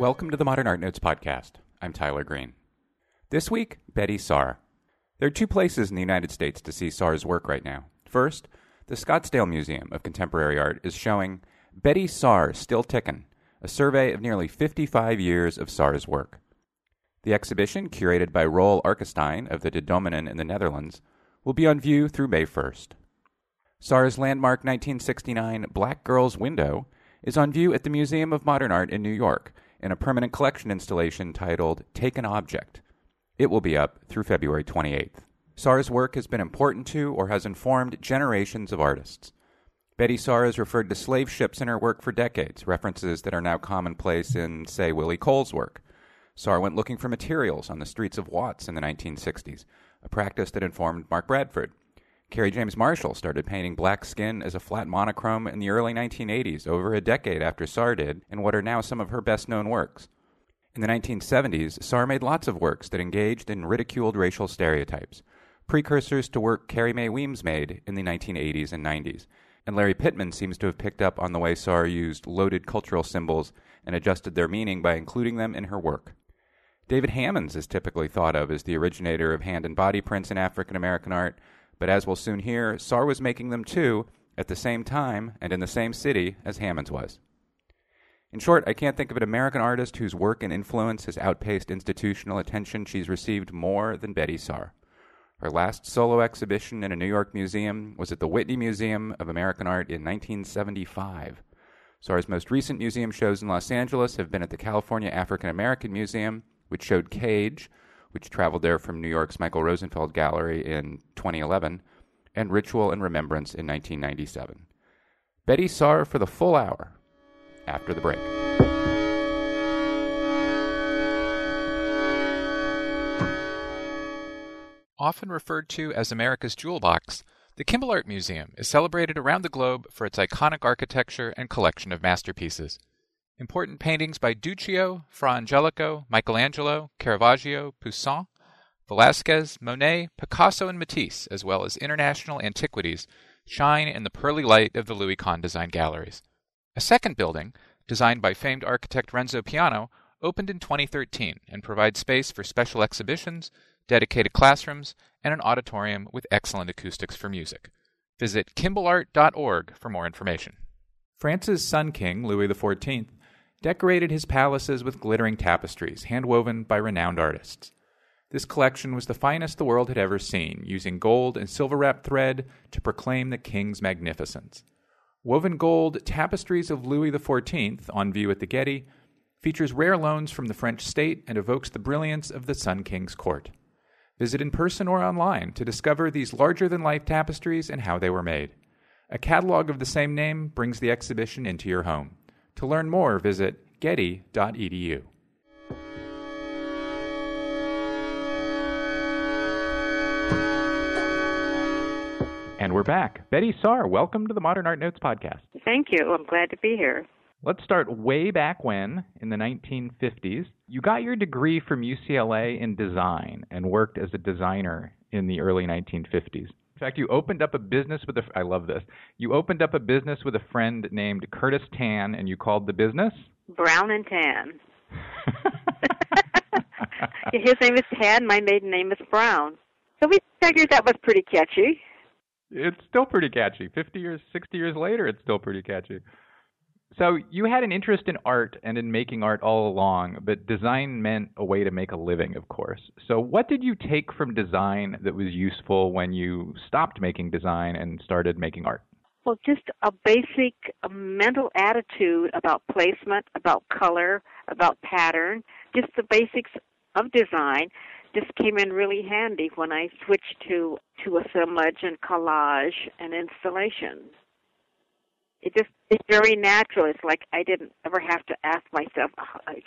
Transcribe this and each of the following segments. Welcome to the Modern Art Notes podcast. I'm Tyler Green. This week, Betye Saar. There are two places in the United States to see Saar's work right now. First, the Scottsdale Museum of Contemporary Art is showing Betye Saar Still Tickin', a survey of nearly 55 years of Saar's work. The exhibition, curated by Roel Arkestein of the De Dominan in the Netherlands, will be on view through May 1st. Saar's landmark 1969 Black Girl's Window is on view at the Museum of Modern Art in New York in a permanent collection installation titled Take an Object. It will be up through February 28th. Saar's work has been important to or has informed generations of artists. Betye Saar has referred to slave ships in her work for decades, references that are now commonplace in, say, Willie Cole's work. Saar went looking for materials on the streets of Watts in the 1960s, a practice that informed Mark Bradford. Kerry James Marshall started painting black skin as a flat monochrome in the early 1980s, over a decade after Saar did, in what are now some of her best-known works. In the 1970s, Saar made lots of works that engaged and ridiculed racial stereotypes, precursors to work Carrie Mae Weems made in the 1980s and 90s, and Larry Pittman seems to have picked up on the way Saar used loaded cultural symbols and adjusted their meaning by including them in her work. David Hammons is typically thought of as the originator of hand and body prints in African American art, but as we'll soon hear, Saar was making them too, at the same time and in the same city as Hammons was. In short, I can't think of an American artist whose work and influence has outpaced institutional attention she's received more than Betye Saar. Her last solo exhibition in a New York museum was at the Whitney Museum of American Art in 1975. Saar's most recent museum shows in Los Angeles have been at the California African American Museum, which showed Cage, which traveled there from New York's Michael Rosenfeld Gallery in 2011, and Ritual and Remembrance in 1997. Betye Saar for the full hour after the break. Often referred to as America's Jewel Box, the Kimball Art Museum is celebrated around the globe for its iconic architecture and collection of masterpieces. Important paintings by Duccio, Fra Angelico, Michelangelo, Caravaggio, Poussin, Velázquez, Monet, Picasso, and Matisse, as well as international antiquities, shine in the pearly light of the Louis Kahn Design Galleries. A second building, designed by famed architect Renzo Piano, opened in 2013 and provides space for special exhibitions, dedicated classrooms, and an auditorium with excellent acoustics for music. Visit kimballart.org for more information. France's Sun King, Louis XIV, decorated his palaces with glittering tapestries, handwoven by renowned artists. This collection was the finest the world had ever seen, using gold and silver-wrapped thread to proclaim the king's magnificence. Woven gold Tapestries of Louis XIV, on view at the Getty, features rare loans from the French state and evokes the brilliance of the Sun King's court. Visit in person or online to discover these larger-than-life tapestries and how they were made. A catalog of the same name brings the exhibition into your home. To learn more, visit getty.edu. And we're back. Betye Saar, welcome to the Modern Art Notes podcast. Thank you. I'm glad to be here. Let's start way back when, in the 1950s, you got your degree from UCLA in design and worked as a designer in the early 1950s. In fact, you opened up a business with I love this. You opened up a business with a friend named Curtis Tan, and you called the business? Brown and Tan. His name is Tan. My maiden name is Brown. So we figured that was pretty catchy. It's still pretty catchy. 50 years, 60 years later, it's still pretty catchy. So you had an interest in art and in making art all along, but design meant a way to make a living, of course. So what did you take from design that was useful when you stopped making design and started making art? Well, just a basic mental attitude about placement, about color, about pattern, just the basics of design. This came in really handy when I switched to assemblage and collage and installation. It's very natural. It's like I didn't ever have to ask myself,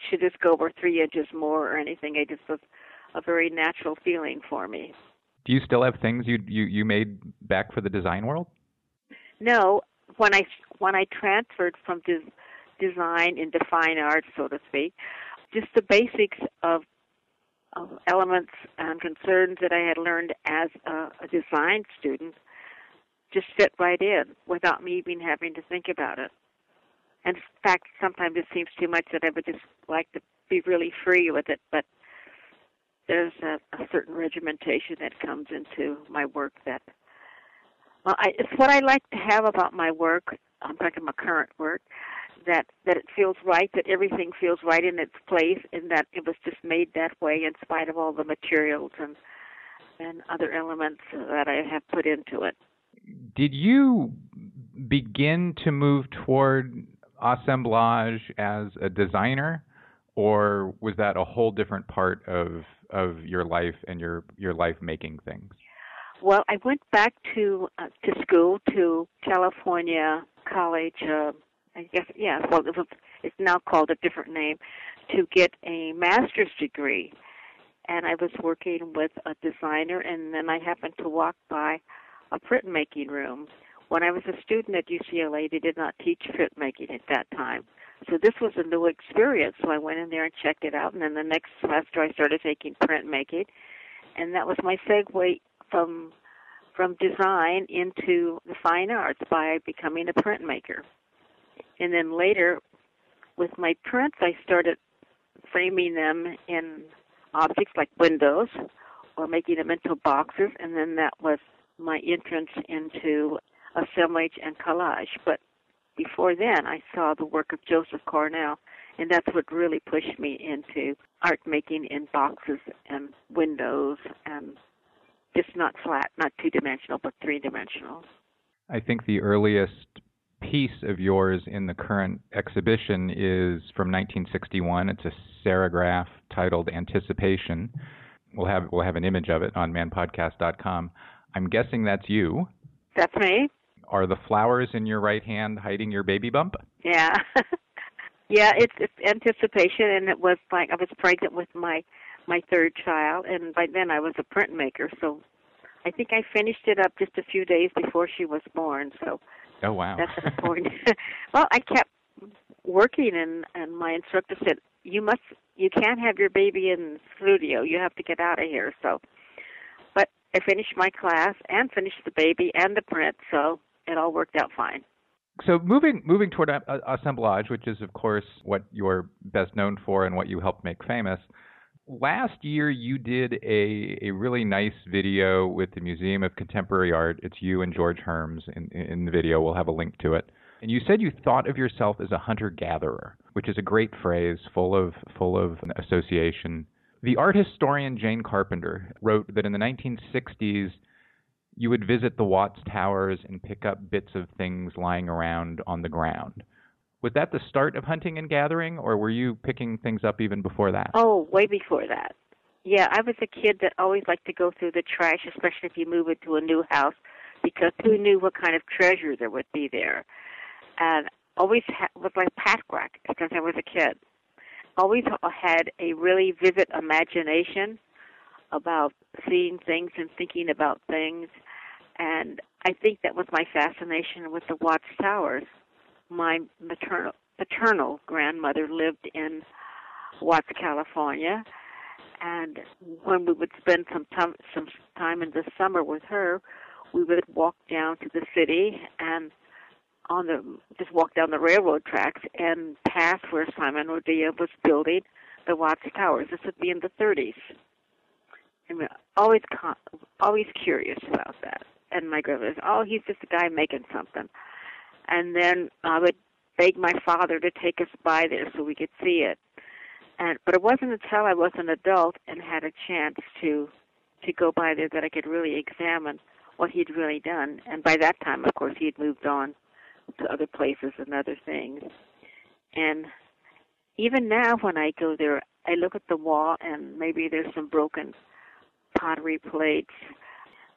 should this go over 3 inches more or anything? It just was a very natural feeling for me. Do you still have things you made back for the design world? No. When I transferred from design into fine art, so to speak, just the basics of elements and concerns that I had learned as a design student just fit right in without me even having to think about it. In fact, sometimes it seems too much that I would just like to be really free with it, but there's a certain regimentation that comes into my work that, well, it's what I like to have about my work. I'm talking my current work, that it feels right, that everything feels right in its place, and that it was just made that way in spite of all the materials and other elements that I have put into it. Did you begin to move toward assemblage as a designer, or was that a whole different part of your life and your life making things? Well, I went back to school to California College. I guess, yeah. Well, it's now called a different name, to get a master's degree. And I was working with a designer, and then I happened to walk by a printmaking room. When I was a student at UCLA, they did not teach printmaking at that time. So this was a new experience. So I went in there and checked it out, and then the next semester I started taking printmaking, and that was my segue from design into the fine arts by becoming a printmaker. And then later, with my prints, I started framing them in objects like windows or making them into boxes, and then that was my entrance into assemblage and collage. But before then, I saw the work of Joseph Cornell, and that's what really pushed me into art making in boxes and windows, and just not flat, not two-dimensional, but three-dimensional. I think the earliest piece of yours in the current exhibition is from 1961. It's a serigraph titled Anticipation. We'll have an image of it on manpodcast.com. I'm guessing that's you. That's me. Are the flowers in your right hand hiding your baby bump? Yeah. Yeah, it's anticipation, and it was like I was pregnant with my third child, and by then I was a printmaker, so I think I finished it up just a few days before she was born, so oh, wow. That's important. Well, I kept working, and my instructor said, you can't have your baby in the studio, you have to get out of here, so. But I finished my class and finished the baby and the print, so it all worked out fine. So moving toward assemblage, which is, of course, what you're best known for and what you helped make famous. Last year, you did a really nice video with the Museum of Contemporary Art. It's you and George Herms in the video. We'll have a link to it. And you said you thought of yourself as a hunter-gatherer, which is a great phrase, full of association. The art historian Jane Carpenter wrote that in the 1960s, you would visit the Watts Towers and pick up bits of things lying around on the ground. Was that the start of hunting and gathering, or were you picking things up even before that? Oh, way before that. Yeah, I was a kid that always liked to go through the trash, especially if you move into a new house, because who knew what kind of treasure there would be there. And always was like pack-rack because I was a kid. Always had a really vivid imagination about seeing things and thinking about things. And I think that was my fascination with the Watts Towers. My paternal grandmother lived in Watts, California, and when we would spend some time in the summer with her, we would walk down to the city and walk down the railroad tracks and pass where Simon Rodia was building the Watts Towers. This would be in the 30s. And we're always curious about that. And my grandmother said, "Oh, he's just a guy making something." And then I would beg my father to take us by there so we could see it. But it wasn't until I was an adult and had a chance to go by there that I could really examine what he'd really done. And by that time, of course, he had moved on to other places and other things. And even now when I go there, I look at the wall, and maybe there's some broken pottery plates.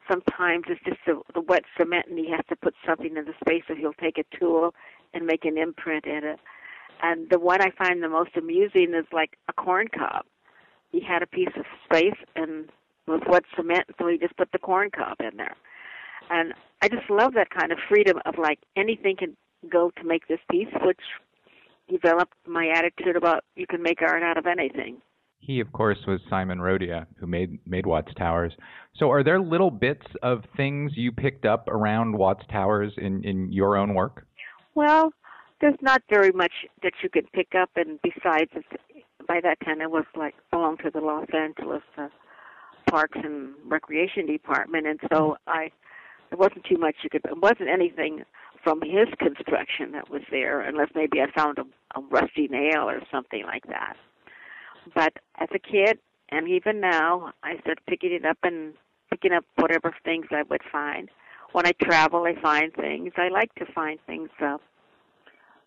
Sometimes it's just the wet cement, and he has to put something in the space, so he'll take a tool and make an imprint in it. And the one I find the most amusing is like a corn cob. He had a piece of space and with wet cement, so he just put the corn cob in there. And I just love that kind of freedom of like anything can go to make this piece, which developed my attitude about you can make art out of anything. He, of course, was Simon Rodia, who made Watts Towers. So are there little bits of things you picked up around Watts Towers in your own work? Well, there's not very much that you can pick up, and besides, by that time it was like belonged to the Los Angeles Parks and Recreation Department, and so there wasn't too much you could. It wasn't anything from his construction that was there, unless maybe I found a rusty nail or something like that. But as a kid, and even now, I started picking it up and picking up whatever things I would find. When I travel, I find things. I like to find things,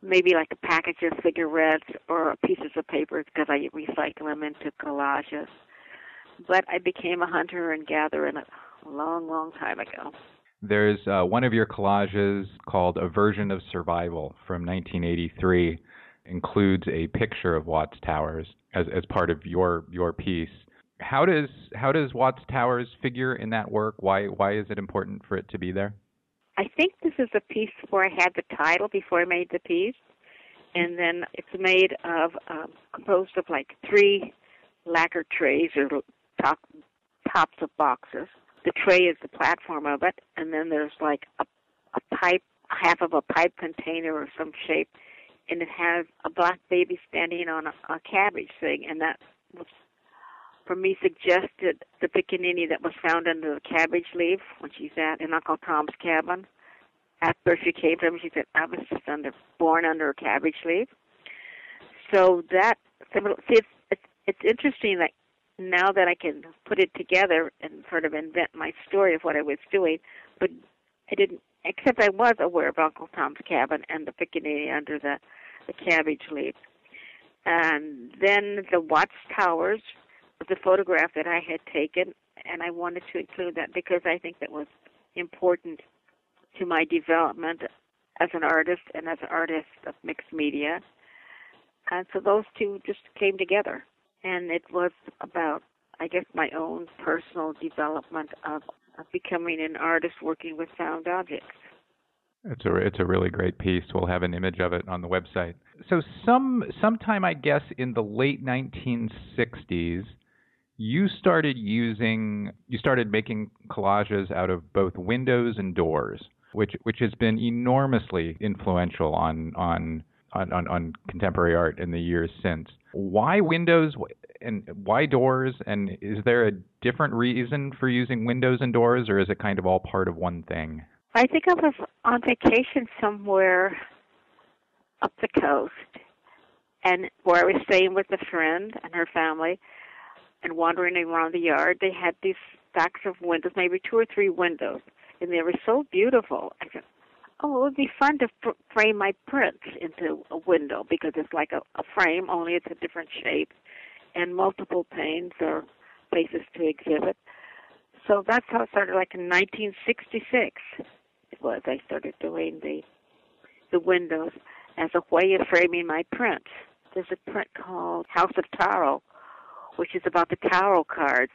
maybe like a package of cigarettes or pieces of paper because I recycle them into collages. But I became a hunter and gatherer a long, long time ago. There's one of your collages called A Version of Survival from 1983, includes a picture of Watts Towers as part of your piece. How does Watts Towers figure in that work? Why is it important for it to be there? I think this is a piece where I had the title before I made the piece, and then it's made of composed of like three lacquer trays or tops of boxes. The tray is the platform of it, and then there's like a pipe, half of a pipe container of some shape, and it has a black baby standing on a cabbage thing, and that was, for me, suggested the piccaninny that was found under the cabbage leaf when she sat in Uncle Tom's Cabin. After she came to him, she said, I was just born under a cabbage leaf. So that, see, it's interesting that now that I can put it together and sort of invent my story of what I was doing, but I didn't, except I was aware of Uncle Tom's Cabin and the piccaninny under the cabbage leaf. And then the Watts Towers was a photograph that I had taken, and I wanted to include that because I think that was important to my development as an artist and as an artist of mixed media. And so those two just came together. And it was about, I guess, my own personal development of becoming an artist working with found objects. It's a really great piece. We'll have an image of it on the website. So sometime, I guess, in the late 1960s, you started making collages out of both windows and doors, which has been enormously influential on contemporary art in the years since. Why windows and why doors? And is there a different reason for using windows and doors, or is it kind of all part of one thing? I think I was on vacation somewhere up the coast, and where I was staying with a friend and her family and wandering around the yard. They had these stacks of windows, maybe two or three windows, and they were so beautiful. I said, oh, it would be fun to frame my prints into a window because it's like a frame, only it's a different shape, and multiple panes or places to exhibit. So that's how it started, like in 1966. It was, I started doing the windows as a way of framing my print. There's a print called House of Tarot, which is about the tarot cards,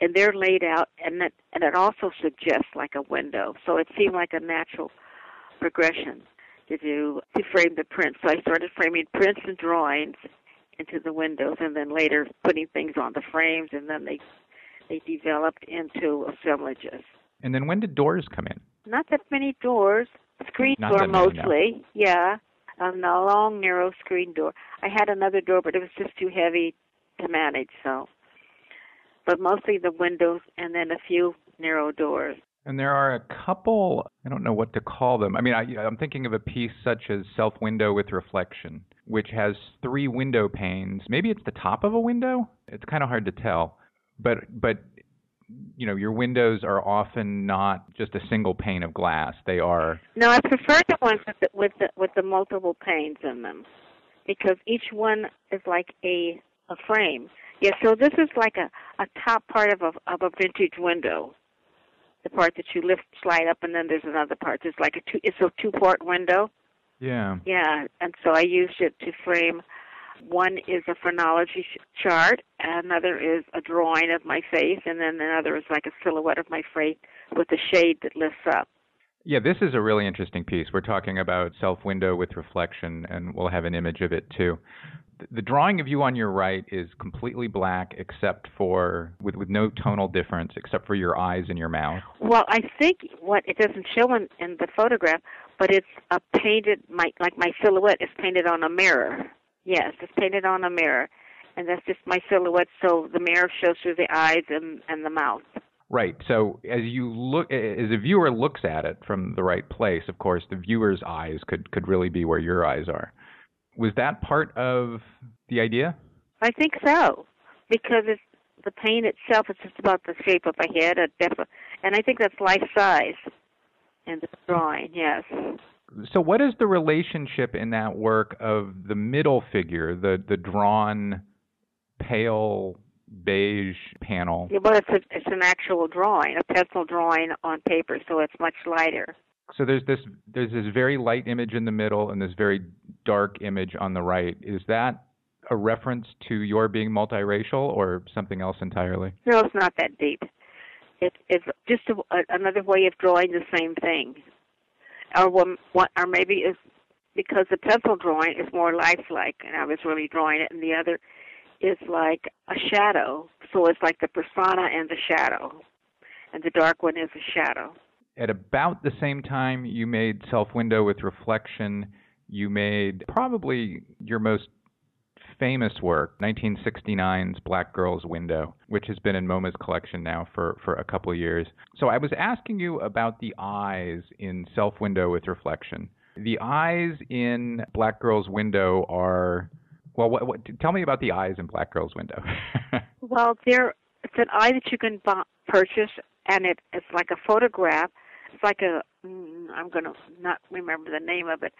and they're laid out, and it also suggests like a window. So it seemed like a natural progression to frame the prints. So I started framing prints and drawings into the windows, and then later putting things on the frames, and then they developed into assemblages. And then when did doors come in? Not that many doors. Screen door mostly, yeah. A long, narrow screen door. I had another door, but it was just too heavy to manage, so. But mostly the windows and then a few narrow doors. And there are a couple, I don't know what to call them. I mean, I'm thinking of a piece such as Self Window with Reflection, which has three window panes. Maybe it's the top of a window? It's kind of hard to tell. But you know, your windows are often not just a single pane of glass. They are... No, I prefer the ones with the multiple panes in them because each one is like a frame. Yeah, so this is like a top part of a vintage window. The part that you lift, slide up, and then there's another part. It's like a two-part window. Yeah. Yeah, and so I used it to frame. One is a phrenology chart, another is a drawing of my face, and then another is like a silhouette of my face with a shade that lifts up. Yeah, this is a really interesting piece. We're talking about Self Window with Reflection, and we'll have an image of it too. The drawing of you on your right is completely black, except for with no tonal difference, except for your eyes and your mouth. Well, I think it doesn't show in the photograph, but it's a painted, like my silhouette is painted on a mirror. Yes, it's painted on a mirror, and that's just my silhouette, so the mirror shows through the eyes and the mouth. Right. So as you look, as a viewer looks at it from the right place, of course, the viewer's eyes could really be where your eyes are. Was that part of the idea? I think so, because it's the paint itself is just about the shape of a head, and I think that's life-size in the drawing, yes. So what is the relationship in that work of the middle figure, the drawn pale beige panel? Yeah, well, it's an actual drawing, a pencil drawing on paper, so it's much lighter. So there's this very light image in the middle and this very dark image on the right. Is that a reference to your being multiracial or something else entirely? No, it's not that deep. It's just another way of drawing the same thing. Or maybe it's because the pencil drawing is more lifelike, and I was really drawing it, and the other is like a shadow. So it's like the persona and the shadow, and the dark one is a shadow. At about the same time you made Self Window with Reflection, you made probably your most famous work, 1969's Black Girl's Window, which has been in MoMA's collection now for a couple of years. So I was asking you about the eyes in Self Window with Reflection. The eyes in Black Girl's Window are, well, tell me about the eyes in Black Girl's Window. Well, it's an eye that you can purchase, and it's like a photograph. It's like a, I'm going to not remember the name of it,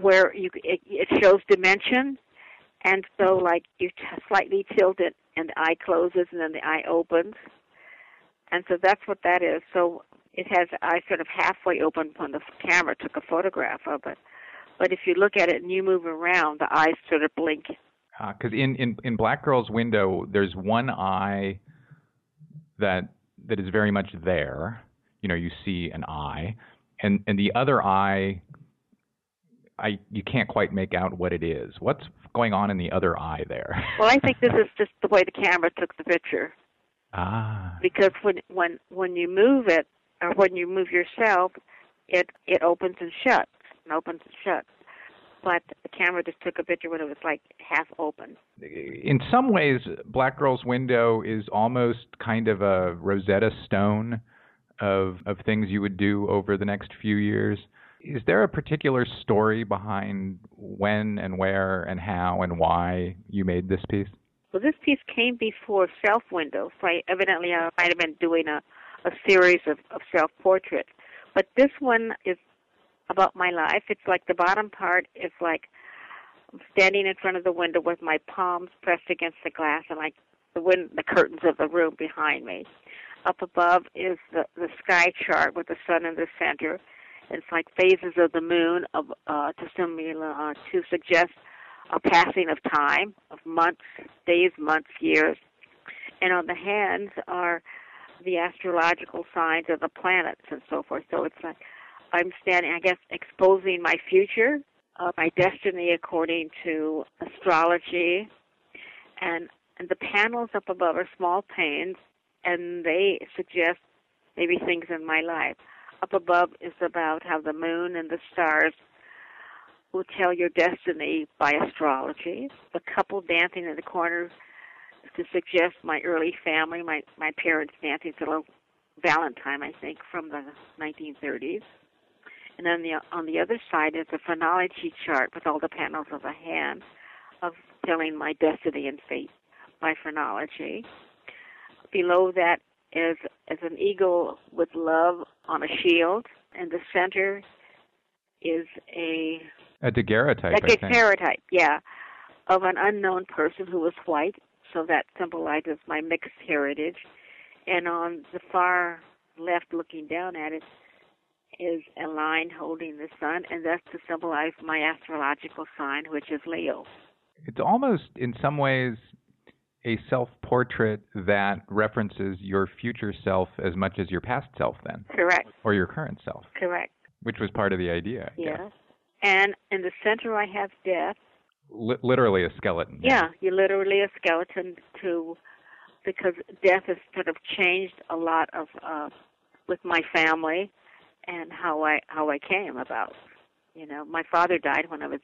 where it shows dimension. And so, like, you slightly tilt it, and the eye closes, and then the eye opens. And so that's what that is. So it has the eye sort of halfway open when the camera took a photograph of it. But if you look at it and you move around, the eyes sort of blink. Because in Black Girl's Window, there's one eye that is very much there. You know, you see an eye. And the other eye, you can't quite make out what it is. What's going on in the other eye there? Well, I think this is just the way the camera took the picture. Ah. Because when you move it, or when you move yourself, it opens and shuts, and opens and shuts. But the camera just took a picture when it was like half open. In some ways, Black Girl's Window is almost kind of a Rosetta Stone of things you would do over the next few years. Is there a particular story behind when and where and how and why you made this piece? Well, this piece came before Self Window, so I might have been doing a series of self-portraits. But this one is about my life. It's like the bottom part is like I'm standing in front of the window with my palms pressed against the glass and like the curtains of the room behind me. Up above is the sky chart with the sun in the center. It's like phases of the moon to suggest a passing of time, of months, days, months, years. And on the hands are the astrological signs of the planets and so forth. So it's like I'm standing, I guess, exposing my future, my destiny according to astrology. And the panels up above are small panes, and they suggest maybe things in my life. Up above is about how the moon and the stars will tell your destiny by astrology. The couple dancing in the corners to suggest my early family, my parents dancing to Little Valentine, I think, from the 1930s. And then on the other side is a phrenology chart with all the panels of a hand of telling my destiny and fate by phrenology. Below that is an eagle with love on a shield, and the center is a daguerreotype. A daguerreotype, yeah, of an unknown person who was white, so that symbolizes my mixed heritage. And on the far left, looking down at it, is a line holding the sun, and that's to symbolize my astrological sign, which is Leo. It's almost, in some ways, a self-portrait that references your future self as much as your past self then. Correct. Or your current self. Correct. Which was part of the idea. Yes. And in the center I have death. Literally a skeleton. Yeah, you're literally a skeleton because death has sort of changed a lot with my family and how I came about. You know, my father died when I was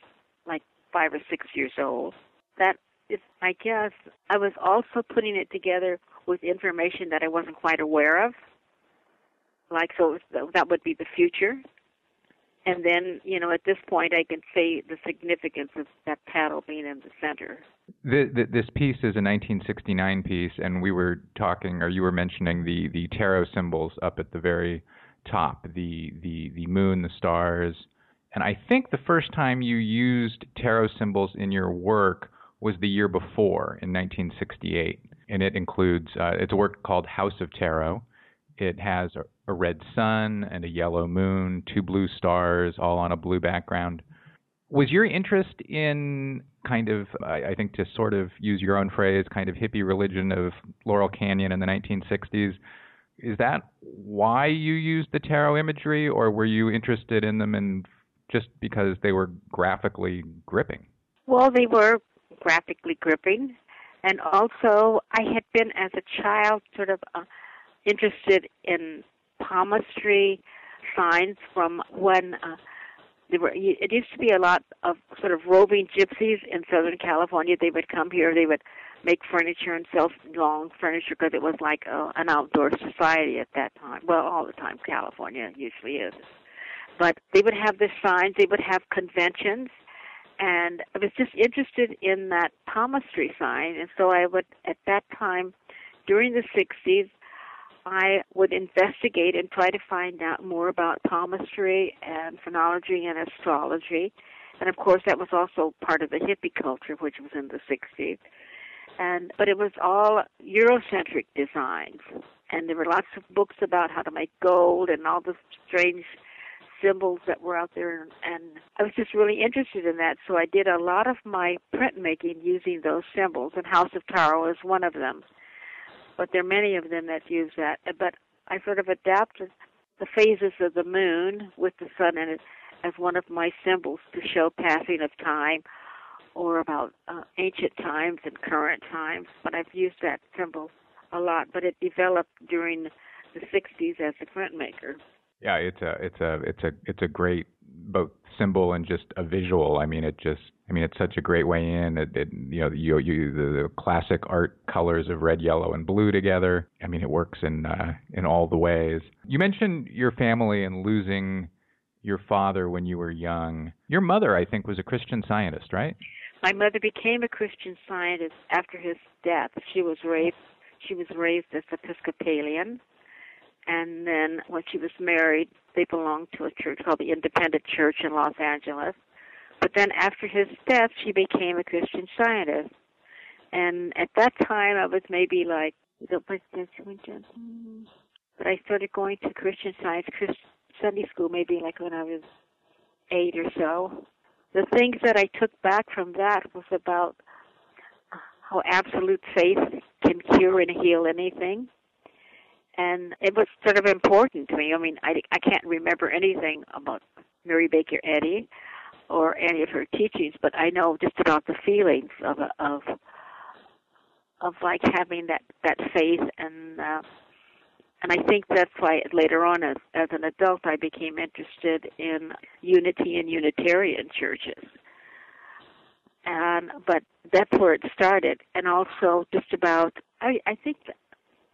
like 5 or 6 years old. That is, I guess, I was also putting it together with information that I wasn't quite aware of. Like, so that would be the future. And then, you know, at this point, I can say the significance of that paddle being in the center. This piece is a 1969 piece, and we were talking, or you were mentioning the tarot symbols up at the very top, the moon, the stars. And I think the first time you used tarot symbols in your work was the year before, in 1968. And it includes, it's a work called House of Tarot. It has a red sun and a yellow moon, two blue stars, all on a blue background. Was your interest in kind of, I think to sort of use your own phrase, kind of hippie religion of Laurel Canyon in the 1960s, is that why you used the tarot imagery, or were you interested in them and just because they were graphically gripping? Well, they were graphically gripping, and also I had been as a child sort of interested in palmistry signs from when there were. It used to be a lot of sort of roving gypsies in Southern California. They would come here. They would make furniture and sell long furniture because it was like an outdoor society at that time. Well, all the time California usually is. But they would have the signs. They would have conventions. And I was just interested in that palmistry sign. And so I would, at that time, during the 60s, I would investigate and try to find out more about palmistry and phrenology and astrology. And, of course, that was also part of the hippie culture, which was in the 60s. But it was all Eurocentric designs. And there were lots of books about how to make gold and all the strange symbols that were out there, and I was just really interested in that, so I did a lot of my printmaking using those symbols, and House of Tarot is one of them. But there are many of them that use that, but I sort of adapted the phases of the moon with the sun in it as one of my symbols to show passing of time or about ancient times and current times, but I've used that symbol a lot, but it developed during the 60s as a printmaker. Yeah, it's a great both symbol and just a visual. I mean, it's such a great way in. The classic art colors of red, yellow, and blue together. I mean, it works in all the ways. You mentioned your family and losing your father when you were young. Your mother, I think, was a Christian Scientist, right? My mother became a Christian Scientist after his death. She was raised as Episcopalian. And then when she was married, they belonged to a church called the Independent Church in Los Angeles. But then after his death, she became a Christian Scientist. And at that time, I was maybe like, but I started going to Christian Science, Sunday school, maybe like when I was 8 or so. The things that I took back from that was about how absolute faith can cure and heal anything. And it was sort of important to me. I mean, I can't remember anything about Mary Baker Eddy or any of her teachings, but I know just about the feelings of like having that faith. And I think that's why later on as an adult I became interested in unity and Unitarian churches. But that's where it started. And also just about, I think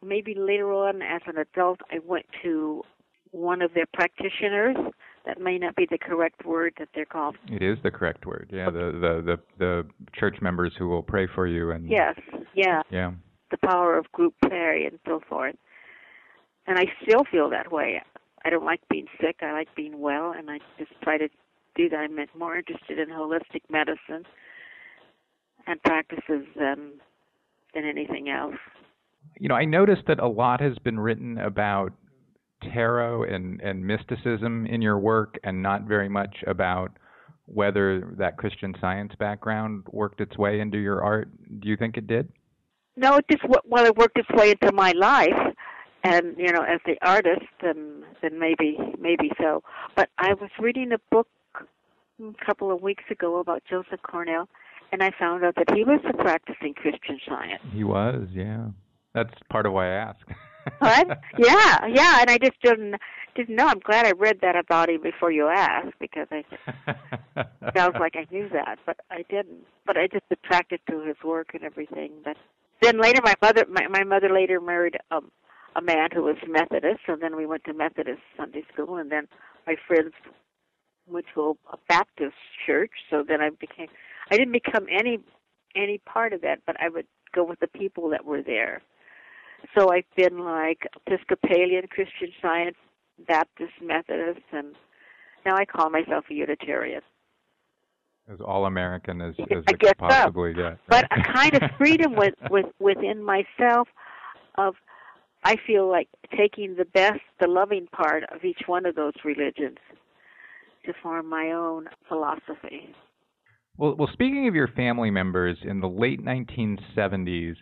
maybe later on as an adult, I went to one of their practitioners. That may not be the correct word that they're called. It is the correct word, yeah, okay. The church members who will pray for you. And yes, yeah. Yeah. The power of group prayer and so forth. And I still feel that way. I don't like being sick. I like being well, and I just try to do that. I'm more interested in holistic medicine and practices than anything else. You know, I noticed that a lot has been written about tarot and mysticism in your work and not very much about whether that Christian Science background worked its way into your art. Do you think it did? No, it worked its way into my life and, you know, as the artist, then maybe so. But I was reading a book a couple of weeks ago about Joseph Cornell, and I found out that he was a practicing Christian Science. He was, yeah. That's part of why I asked. What? Yeah, yeah. And I just didn't know. I'm glad I read that about him before you asked, because I sounds like I knew that, but I didn't. But I just attracted to his work and everything. But then later, my mother later married a man who was Methodist, and then we went to Methodist Sunday school, and then my friends went to a Baptist church. So then I didn't become any part of that, but I would go with the people that were there. So I've been like Episcopalian, Christian Science, Baptist, Methodist, and now I call myself a Unitarian. As all-American as I guess could possibly get. Right? But a kind of freedom within myself of, I feel like, taking the best, the loving part of each one of those religions to form my own philosophy. Well, speaking of your family members, in the late 1970s,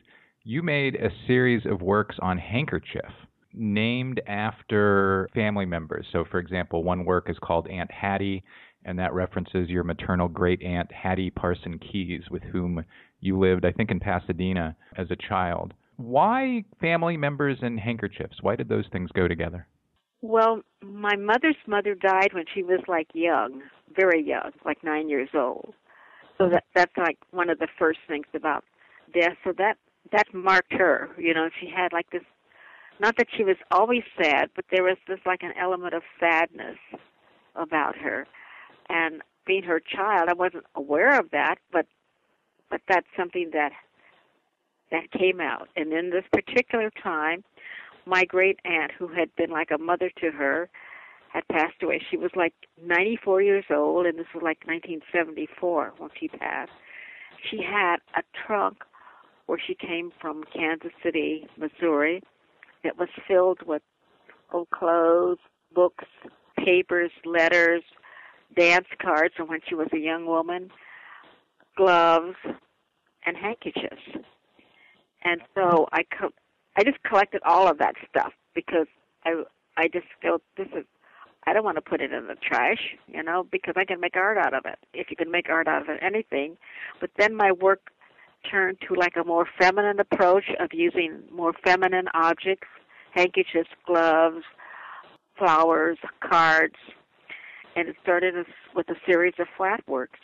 you made a series of works on handkerchief named after family members. So, for example, one work is called Aunt Hattie, and that references your maternal great-aunt Hattie Parson Keyes, with whom you lived, I think, in Pasadena as a child. Why family members and handkerchiefs? Why did those things go together? Well, my mother's mother died when she was, like, young, very young, like 9 years old. So that's, like, one of the first things about death. So that marked her, you know. She had, like, this, not that she was always sad, but there was this, like, an element of sadness about her. And being her child, I wasn't aware of that, but that's something that came out. And in this particular time, my great aunt, who had been like a mother to her, had passed away. She was like 94 years old, and this was like 1974 when she passed. She had a trunk where she came from Kansas City, Missouri, that was filled with old clothes, books, papers, letters, dance cards from when she was a young woman, gloves, and handkerchiefs. And so I just collected all of that stuff, because I just felt, I don't want to put it in the trash, you know, because I can make art out of it, if you can make art out of it, anything. But then my work turned to like a more feminine approach of using more feminine objects, handkerchiefs, gloves, flowers, cards, and it started with a series of flat works.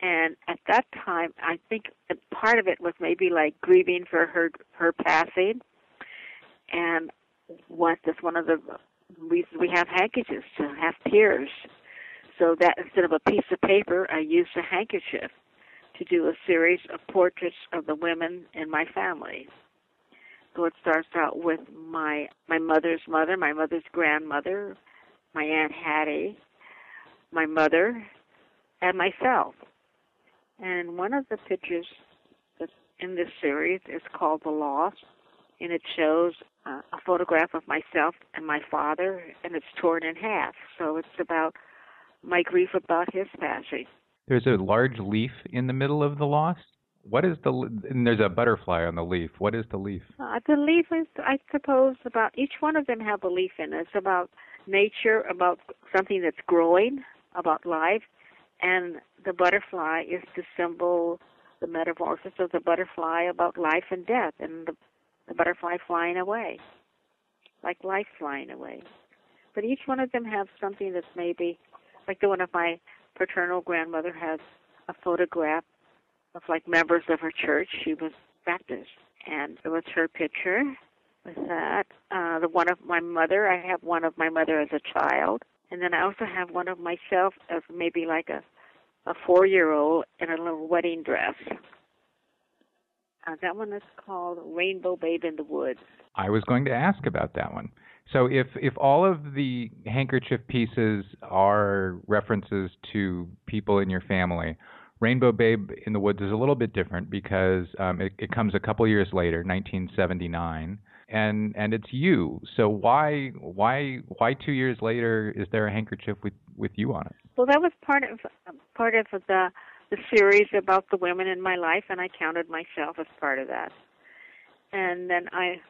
And at that time, I think part of it was maybe like grieving for her passing. And that's one of the reasons we have handkerchiefs, to have tears. So that instead of a piece of paper, I used a handkerchief to do a series of portraits of the women in my family. So it starts out with my mother's mother, my mother's grandmother, my Aunt Hattie, my mother, and myself. And one of the pictures that's in this series is called The Lost, and it shows a photograph of myself and my father, and it's torn in half. So it's about my grief about his passing. There's a large leaf in the middle of The Lost. What is and there's a butterfly on the leaf. What is the leaf? The leaf is, I suppose, about, each one of them have a leaf in it. It's about nature, about something that's growing, about life. And the butterfly is the symbol, the metamorphosis of the butterfly about life and death, and the butterfly flying away, like life flying away. But each one of them have something that's maybe, like the one of my paternal grandmother has a photograph of like members of her church. She was Baptist, and it was her picture with that. The one of my mother, I have one of my mother as a child. And then I also have one of myself as maybe like a four-year-old in a little wedding dress. That one is called Rainbow Babe in the Woods. I was going to ask about that one. So if all of the handkerchief pieces are references to people in your family, Rainbow Babe in the Woods is a little bit different, because it comes a couple years later, 1979. And it's you. So why 2 years later is there a handkerchief with you on it? Well, that was part of the series about the women in my life, and I counted myself as part of that. And then I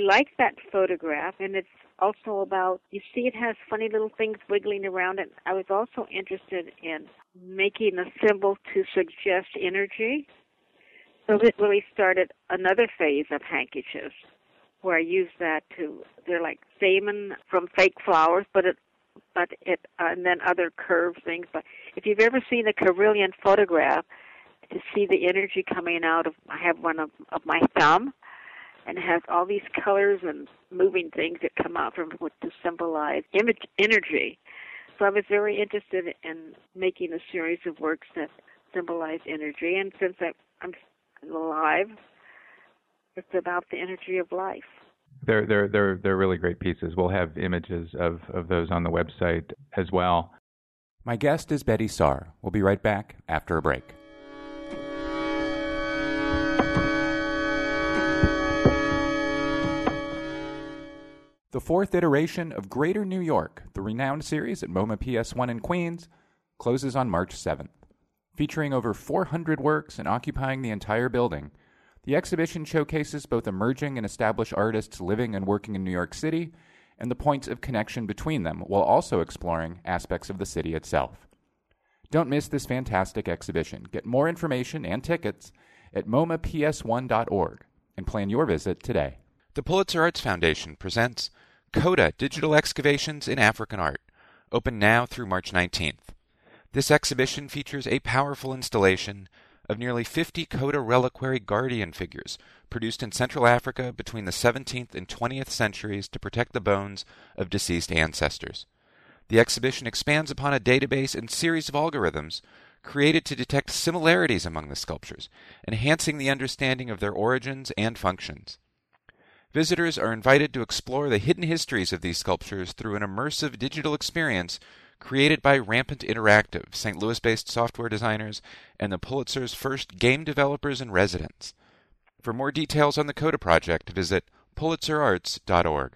like that photograph, and it's also about, you see, it has funny little things wiggling around it. I was also interested in making a symbol to suggest energy, so it really started another phase of handkerchiefs. where I use that to, they're like stamen from fake flowers, and then other curved things. But if you've ever seen a Carilion photograph, to see the energy coming out of, I have one of my thumb, and it has all these colors and moving things that come out from what to symbolize energy. So I was very interested in making a series of works that symbolize energy, and since I'm alive, it's about the energy of life. They're really great pieces. We'll have images of those on the website as well. My guest is Betye Saar. We'll be right back after a break. The fourth iteration of Greater New York, the renowned series at MoMA PS1 in Queens, closes on March 7th. Featuring over 400 works and occupying the entire building, the exhibition showcases both emerging and established artists living and working in New York City and the points of connection between them, while also exploring aspects of the city itself. Don't miss this fantastic exhibition. Get more information and tickets at momaps1.org and plan your visit today. The Pulitzer Arts Foundation presents CODA Digital Excavations in African Art, open now through March 19th. This exhibition features a powerful installation of nearly 50 CODA reliquary guardian figures produced in Central Africa between the 17th and 20th centuries to protect the bones of deceased ancestors. The exhibition expands upon a database and series of algorithms created to detect similarities among the sculptures, enhancing the understanding of their origins and functions. Visitors are invited to explore the hidden histories of these sculptures through an immersive digital experience created by Rampant Interactive, St. Louis-based software designers, and the Pulitzer's first game developers in residence. For more details on the CODA project, visit pulitzerarts.org.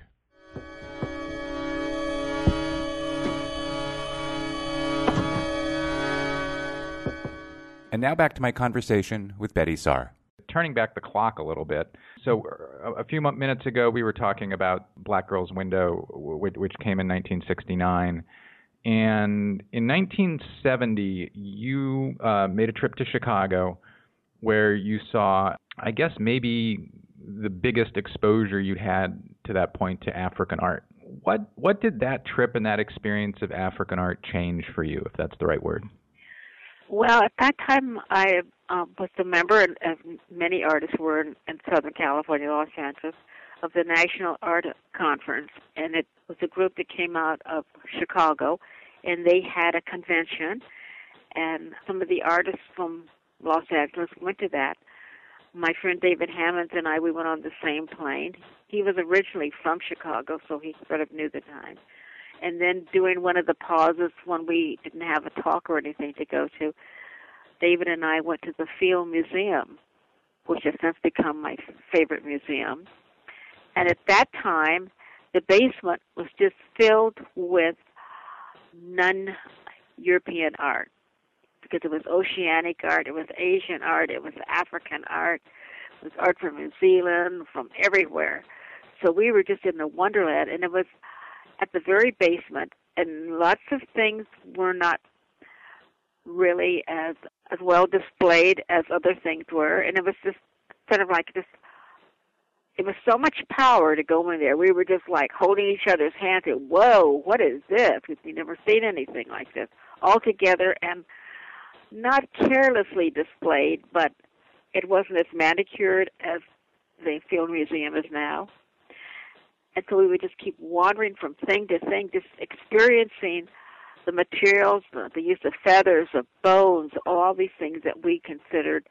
And now back to my conversation with Betye Saar. Turning back the clock a little bit, so a few minutes ago we were talking about Black Girl's Window, which came in 1969, and in 1970 you made a trip to Chicago where you saw, I guess, maybe the biggest exposure you'd had to that point to African art. What did that trip and that experience of African art change for you, if that's the right word? Well, at that time, I was a member, and many artists were in Southern California, Los Angeles, of the National Art Conference, and it was a group that came out of Chicago, and they had a convention, and some of the artists from Los Angeles went to that. My friend David Hammons and I, we went on the same plane. He was originally from Chicago, so he sort of knew the time. And then during one of the pauses when we didn't have a talk or anything to go to, David and I went to the Field Museum, which has since become my favorite museum. And at that time, the basement was just filled with non-European art, because it was oceanic art, it was Asian art, it was African art, it was art from New Zealand, from everywhere. So we were just in a wonderland, and it was at the very basement, and lots of things were not really as well displayed as other things were, and it was just sort of like this, it was so much power to go in there. We were just like holding each other's hands and, whoa, what is this? We've never seen anything like this, all together and not carelessly displayed, but it wasn't as manicured as the Field Museum is now. And so we would just keep wandering from thing to thing, just experiencing the materials, the use of feathers, of bones, all these things that we considered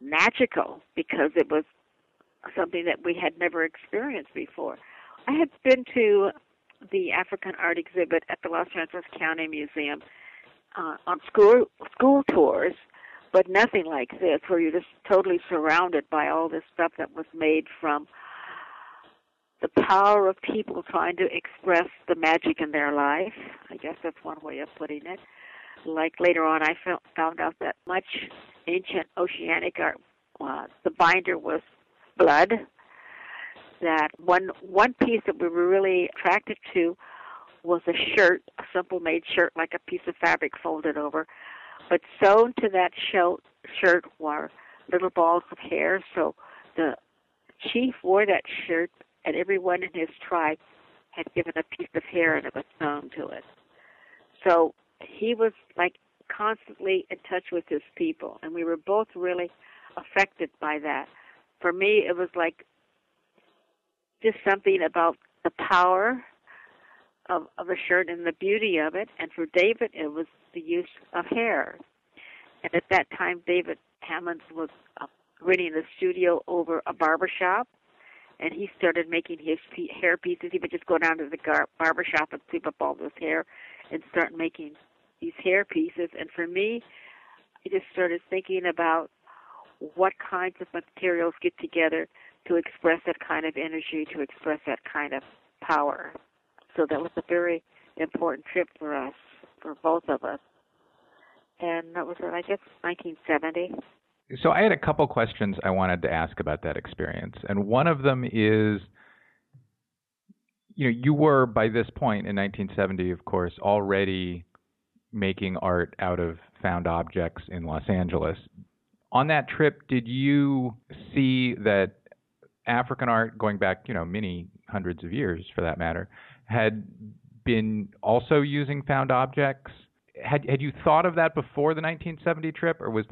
magical because it was something that we had never experienced before. I had been to the African art exhibit at the Los Angeles County Museum on school tours, but nothing like this, where you're just totally surrounded by all this stuff that was made from the power of people trying to express the magic in their life. I guess that's one way of putting it. Like later on, I found out that much ancient oceanic art, the binder was blood, that one piece that we were really attracted to was a shirt, a simple-made shirt, like a piece of fabric folded over. But sewn to that shirt were little balls of hair, so the Chief wore that shirt, and everyone in his tribe had given a piece of hair and a thong to it. So he was like constantly in touch with his people, and we were both really affected by that. For me, it was like just something about the power of a shirt and the beauty of it, and for David, it was the use of hair. And at that time, David Hammons was renting a studio over a barbershop, and he started making his hair pieces. He would just go down to the barbershop and sweep up all this hair and start making these hair pieces. And for me, I just started thinking about what kinds of materials get together to express that kind of energy, to express that kind of power. So that was a very important trip for us, for both of us. And that was, I guess, 1970. So I had a couple questions I wanted to ask about that experience. And one of them is, you were, by this point in 1970, of course, already making art out of found objects in Los Angeles. On that trip, did you see that African art, going back, many hundreds of years for that matter, had been also using found objects? Had you thought of that before the 1970 trip, or was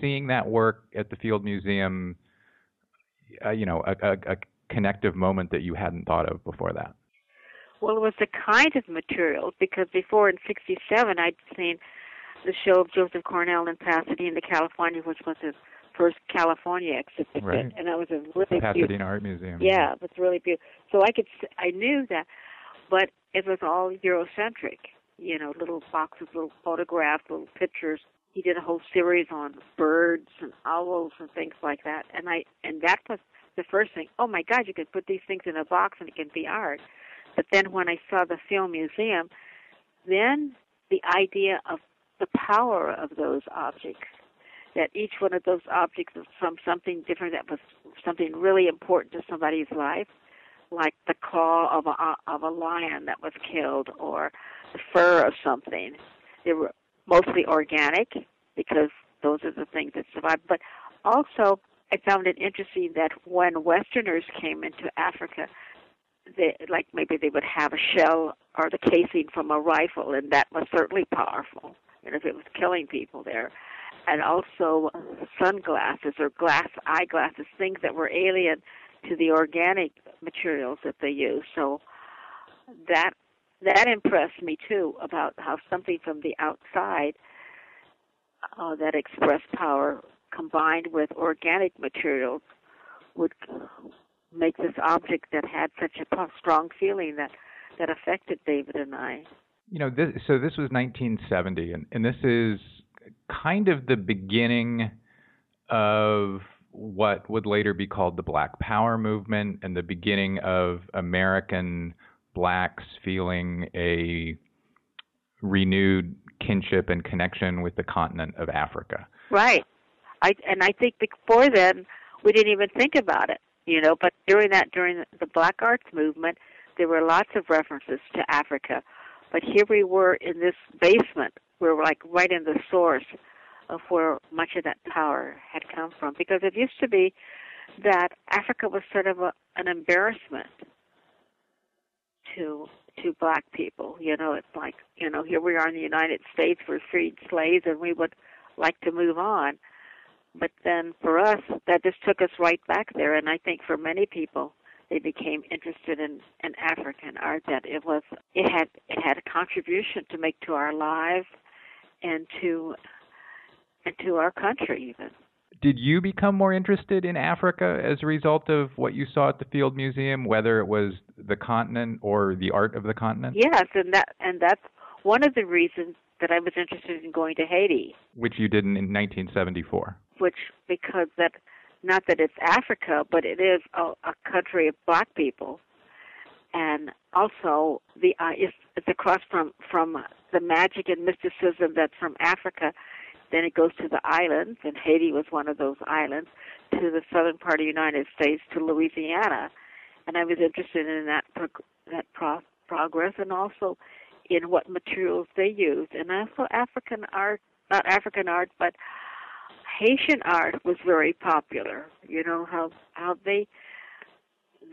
seeing that work at the Field Museum, a connective moment that you hadn't thought of before that? Well, it was the kind of material, because before in '67 I'd seen the show of Joseph Cornell in Pasadena, California, which was his first California exhibition, right. And that was a really Pasadena Art Museum. Yeah, it was really beautiful. So I knew that, but it was all Eurocentric. Little boxes, little photographs, little pictures. He did a whole series on birds and owls and things like that. And that was the first thing. Oh my God, you could put these things in a box and it can be art. But then when I saw the Film Museum, then the idea of the power of those objects, that each one of those objects was from something different, that was something really important to somebody's life, like the claw of a lion that was killed, or the fur of something. They were mostly organic, because those are the things that survived. But also, I found it interesting that when Westerners came into Africa, they would have a shell or the casing from a rifle, and that was certainly powerful, if it was killing people there. And also sunglasses or eyeglasses, things that were alien to the organic materials that they used. So that impressed me too, about how something from the outside that expressed power combined with organic materials would make this object that had such a strong feeling that affected David and I. So this was 1970, and this is kind of the beginning of what would later be called the Black Power movement, and the beginning of American Blacks feeling a renewed kinship and connection with the continent of Africa. Right. I think before then, we didn't even think about it, but during the Black Arts movement, there were lots of references to Africa. But here we were in this basement. We were like right in the source of where much of that power had come from. Because it used to be that Africa was sort of an embarrassment to black people. It's like, here we are in the United States, we're freed slaves, and we would like to move on. But then for us, that just took us right back there. And I think for many people, they became interested in African art, that it had a contribution to make to our lives and to our country even. Did you become more interested in Africa as a result of what you saw at the Field Museum, whether it was the continent or the art of the continent? Yes, and that's one of the reasons that I was interested in going to Haiti. Which you did in 1974. Not that it's Africa, but it is a country of black people. And also, it's across from the magic and mysticism that's from Africa. Then it goes to the islands, and Haiti was one of those islands, to the southern part of the United States, to Louisiana. And I was interested in that progress, and also in what materials they used. And also African art, not African art, but Haitian art was very popular. You know how they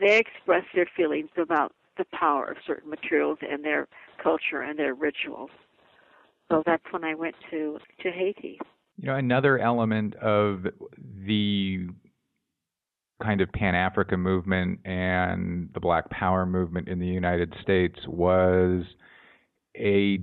expressed their feelings about the power of certain materials and their culture and their rituals. So that's when I went to Haiti. You know, another element of the kind of Pan-African movement and the Black Power movement in the United States was a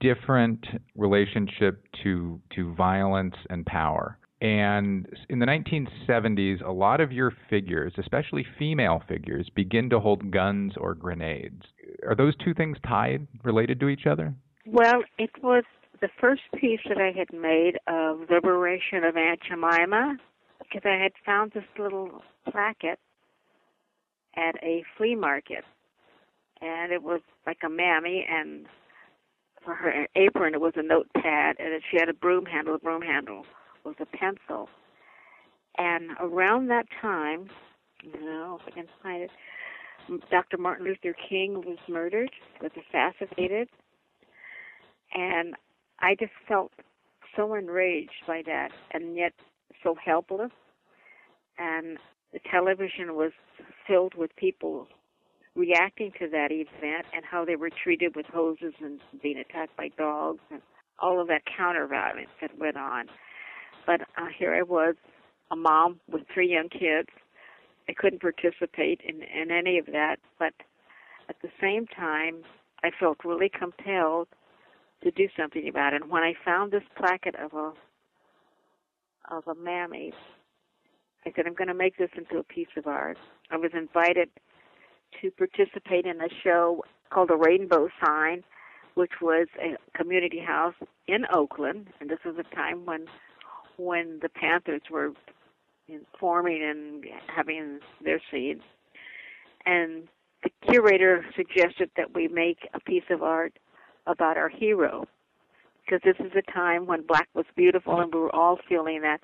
different relationship to violence and power. And in the 1970s, a lot of your figures, especially female figures, begin to hold guns or grenades. Are those two things tied, related to each other? Well, it was the first piece that I had made of Liberation of Aunt Jemima, because I had found this little placket at a flea market. And it was like a mammy, and for her apron it was a notepad, and she had a broom handle. The broom handle was a pencil. And around that time, if I can find it, Dr. Martin Luther King was murdered, was assassinated. And I just felt so enraged by that, and yet so helpless. And the television was filled with people reacting to that event and how they were treated with hoses and being attacked by dogs and all of that counter-violence that went on. But here I was, a mom with three young kids. I couldn't participate in any of that. But at the same time, I felt really compelled to do something about it. And when I found this placket of a mammy, I said, I'm going to make this into a piece of art. I was invited to participate in a show called the Rainbow Sign, which was a community house in Oakland. And this was a time when the Panthers were forming and having their seeds. And the curator suggested that we make a piece of art about our hero, because this is a time when black was beautiful and we were all feeling that,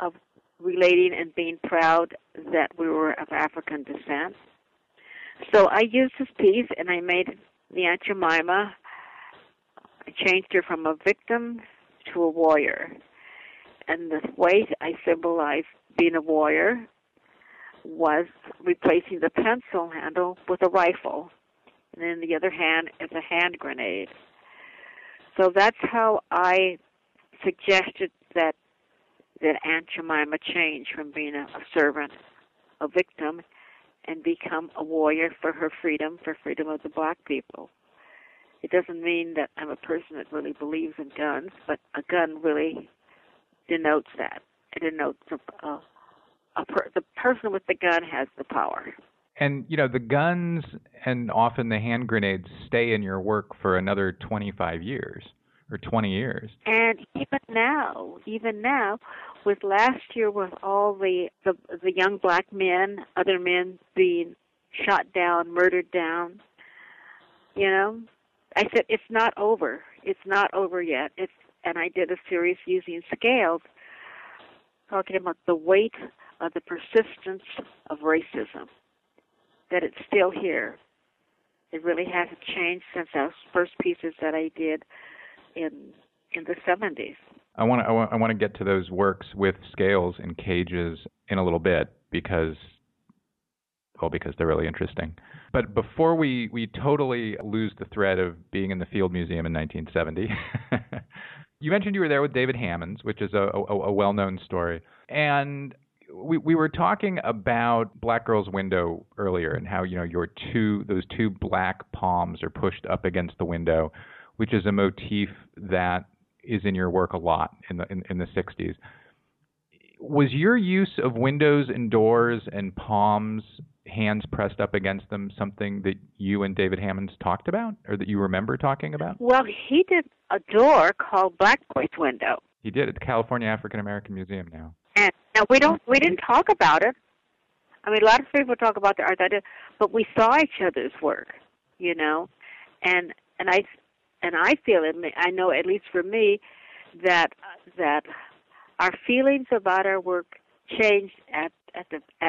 of relating and being proud that we were of African descent. So I used this piece and I made the Aunt Jemima. I changed her from a victim to a warrior. And the way I symbolized being a warrior was replacing the pencil handle with a rifle. And then the other hand is a hand grenade. So that's how I suggested that Aunt Jemima change from being a servant, a victim, and become a warrior for her freedom, for freedom of the black people. It doesn't mean that I'm a person that really believes in guns, but a gun really denotes that. It denotes the person with the gun has the power. And, you know, the guns and often the hand grenades stay in your work for another 25 years or 20 years. And even now, with last year with all the young black men, other men being shot down, murdered down, you know, I said, it's not over. It's not over yet. And I did a series using scales talking about the weight of the persistence of racism, that it's still here. It really hasn't changed since those first pieces that I did in the 70s. I want to get to those works with scales and cages in a little bit because they're really interesting. But before we totally lose the thread of being in the Field Museum in 1970, you mentioned you were there with David Hammons, which is a well-known story. And we were talking about Black Girl's Window earlier and how, you know, those two black palms are pushed up against the window, which is a motif that is in your work a lot in the 60s. Was your use of windows and doors and palms, hands pressed up against them, something that you and David Hammons talked about or that you remember talking about? Well, he did a door called Black Boy's Window. He did at the California African American Museum now. And now we didn't talk about it. I mean, a lot of people talk about the art that is, but we saw each other's work, you know. And I feel it. I know, at least for me, that our feelings about our work changed at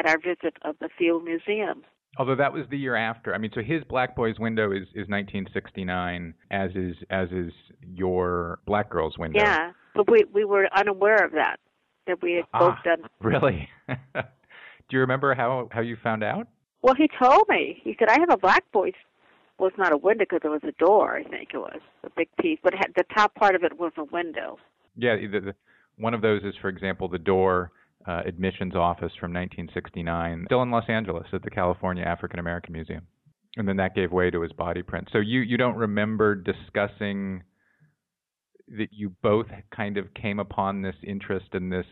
our visit of the Field Museum. Although that was the year after. I mean, so his Black Boy's Window is 1969, as is your Black Girl's Window. Yeah, but we were unaware of that. that we had both done. Really? Do you remember how you found out? Well, he told me. He said, I have a Black Boy's. Well, it's not a window because it was a door, I think it was, a big piece. But it had, the top part of it was a window. Yeah, one of those is, for example, the door admissions office from 1969, still in Los Angeles at the California African American Museum. And then that gave way to his body print. So you don't remember discussing that you both kind of came upon this interest in this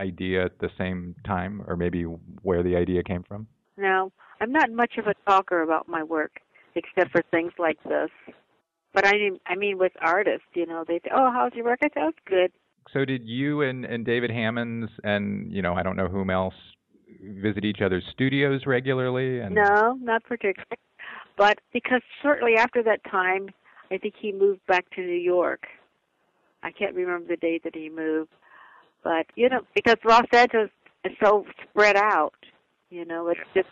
idea at the same time, or maybe where the idea came from? No, I'm not much of a talker about my work, except for things like this. But I mean with artists, you know, they say, oh, how's your work? I said, oh, it's good. So did you and David Hammons and, you know, I don't know whom else, visit each other's studios regularly? And... No, not particularly. But because shortly after that time, I think he moved back to New York. I can't remember the date that he moved. But, you know, because Los Angeles is so spread out, you know, it's just...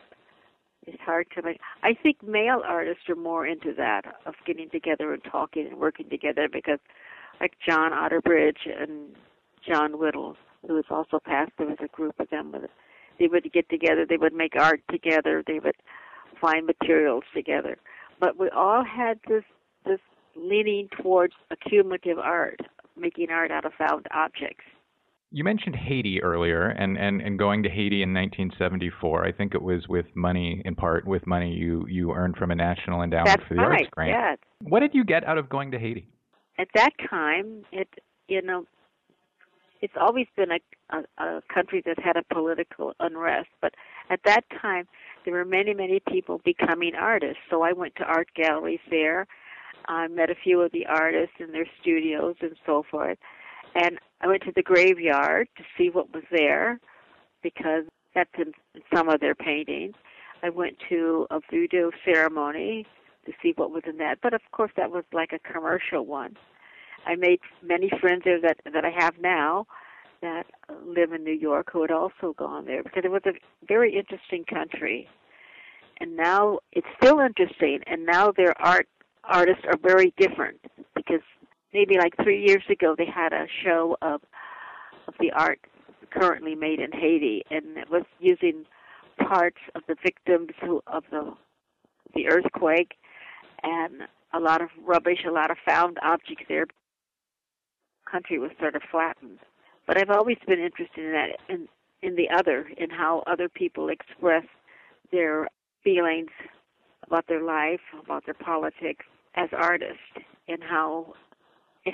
It's hard to make. I think male artists are more into that, of getting together and talking and working together, because like John Otterbridge and John Whittle, who has also passed, there was a group of them. They would get together. They would make art together. They would find materials together. But we all had this leaning towards accumulative art, making art out of found objects. You mentioned Haiti earlier and going to Haiti in 1974. I think it was with money, in part, with money you earned from a National Endowment for the Arts grant. Yes. What did you get out of going to Haiti? At that time, it's always been a country that had a political unrest. But at that time, there were many, many people becoming artists. So I went to art galleries there. I met a few of the artists in their studios and so forth. And I went to the graveyard to see what was there, because that's in some of their paintings. I went to a voodoo ceremony to see what was in that. But, of course, that was like a commercial one. I made many friends there that I have now that live in New York who had also gone there, because it was a very interesting country. And now it's still interesting, and now their artists are very different, because... Maybe like 3 years ago, they had a show of the art currently made in Haiti, and it was using parts of the victims of the earthquake and a lot of rubbish, a lot of found objects there. The country was sort of flattened. But I've always been interested in that, in the other, in how other people express their feelings about their life, about their politics as artists, and how... It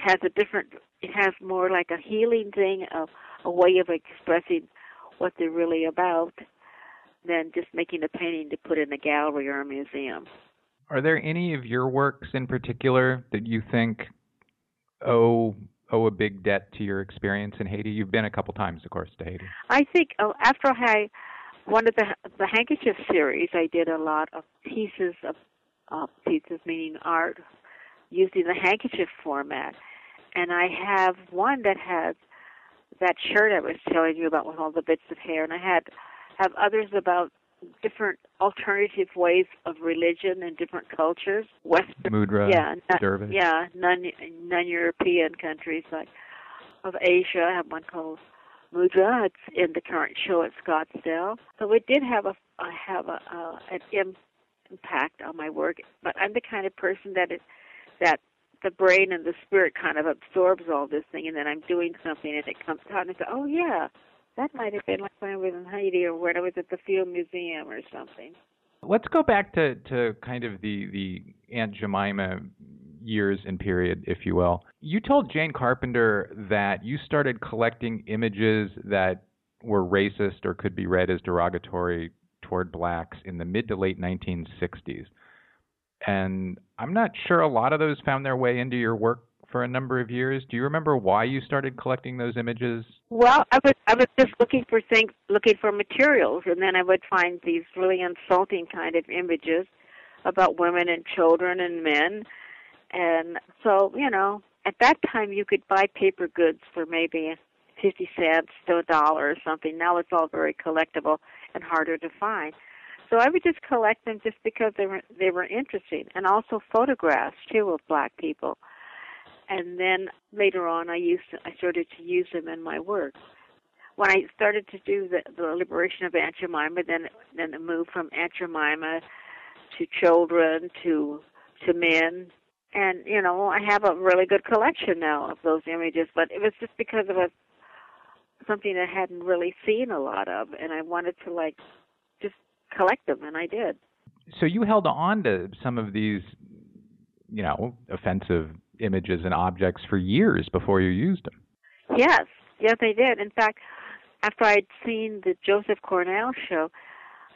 has more like a healing thing, a way of expressing what they're really about than just making a painting to put in a gallery or a museum. Are there any of your works in particular that you think owe a big debt to your experience in Haiti? You've been a couple times, of course, to Haiti. I think after one of the handkerchief series, I did a lot of pieces meaning art, using the handkerchief format. And I have one that has that shirt I was telling you about with all the bits of hair, and I have others about different alternative ways of religion and different cultures. Western, Mudra, Dervish. Yeah, non-European countries like of Asia. I have one called Mudra. It's in the current show at Scottsdale. So it did have an impact on my work, but I'm the kind of person that the brain and the spirit kind of absorbs all this thing, and then I'm doing something, and it comes out, and I say, oh, yeah, that might have been like when I was in Haiti or when I was at the Field Museum or something. Let's go back to kind of the Aunt Jemima years and period, if you will. You told Jane Carpenter that you started collecting images that were racist or could be read as derogatory toward blacks in the mid to late 1960s. And I'm not sure a lot of those found their way into your work for a number of years. Do you remember why you started collecting those images? Well, I was just looking for materials, and then I would find these really insulting kind of images about women and children and men. And so, you know, at that time you could buy paper goods for maybe 50 cents to a dollar or something. Now it's all very collectible and harder to find. So I would just collect them just because they were interesting, and also photographs too of black people. And then later on, I started to use them in my work. when I started to do the Liberation of Aunt Jemima, then it moved from Aunt Jemima to children to men. And, you know, I have a really good collection now of those images, but it was just because of something I hadn't really seen a lot of, and I wanted to, like, just collect them, and I did. So you held on to some of these, you know, offensive images and objects for years before you used them. Yes. Yes, I did. In fact, after I'd seen the Joseph Cornell show,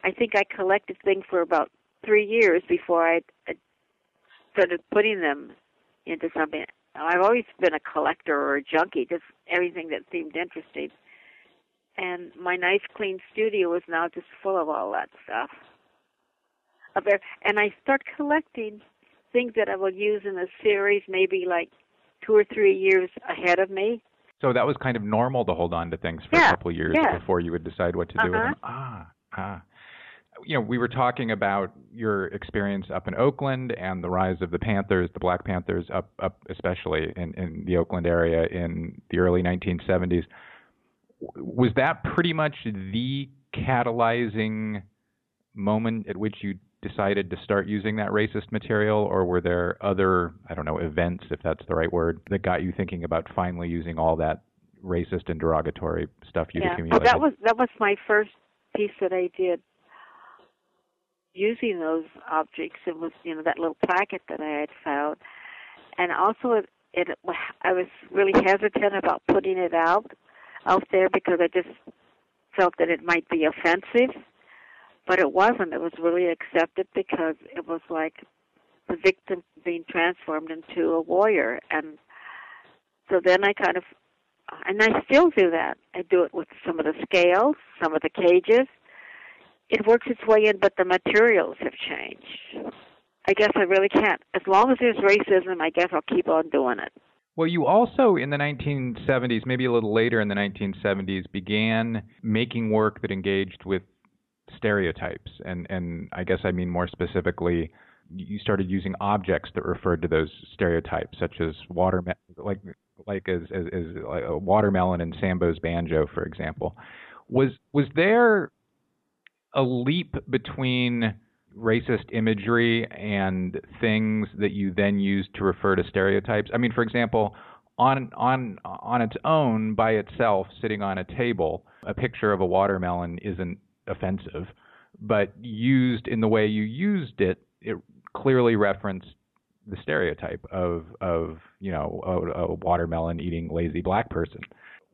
I think I collected things for about 3 years before I started putting them into something. I've always been a collector or a junkie, just everything that seemed interesting. And my nice, clean studio was now just full of all that stuff. And I start collecting things that I will use in a series maybe like 2 or 3 years ahead of me. So that was kind of normal to hold on to things for a couple of years before you would decide what to do with them. You know, we were talking about your experience up in Oakland and the rise of the Panthers, the Black Panthers, up especially in the Oakland area in the early 1970s. Was that pretty much the catalyzing moment at which you decided to start using that racist material, or were there other, I don't know, events, if that's the right word, that got you thinking about finally using all that racist and derogatory stuff you'd accumulated? Well, that was my first piece that I did using those objects. It was, you know, that little packet that I had found, and also I was really hesitant about putting it out there because I just felt that it might be offensive. But it wasn't. It was really accepted because it was like the victim being transformed into a warrior. And so then and I still do that. I do it with some of the scales, some of the cages. It works its way in, but the materials have changed. I guess I really can't. As long as there's racism, I guess I'll keep on doing it. Well, you also, in the 1970s, maybe a little later in the 1970s, began making work that engaged with stereotypes, and I guess I mean more specifically, you started using objects that referred to those stereotypes, such as like a watermelon and Sambo's banjo, for example. Was there a leap between racist imagery and things that you then used to refer to stereotypes? I mean, for example, on its own, by itself, sitting on a table, a picture of a watermelon isn't offensive, but used in the way you used it, it clearly referenced the stereotype of you know, a watermelon eating lazy black person.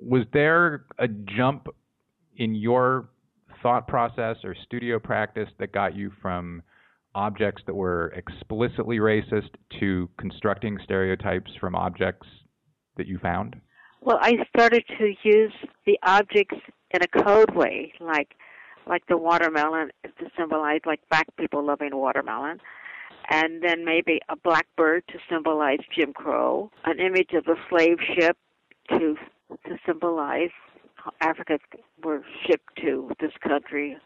Was there a jump in your thought process or studio practice that got you from objects that were explicitly racist to constructing stereotypes from objects that you found? Well, I started to use the objects in a code way, like the watermelon to symbolize like black people loving watermelon, and then maybe a blackbird to symbolize Jim Crow, an image of a slave ship to symbolize Africans were shipped to this country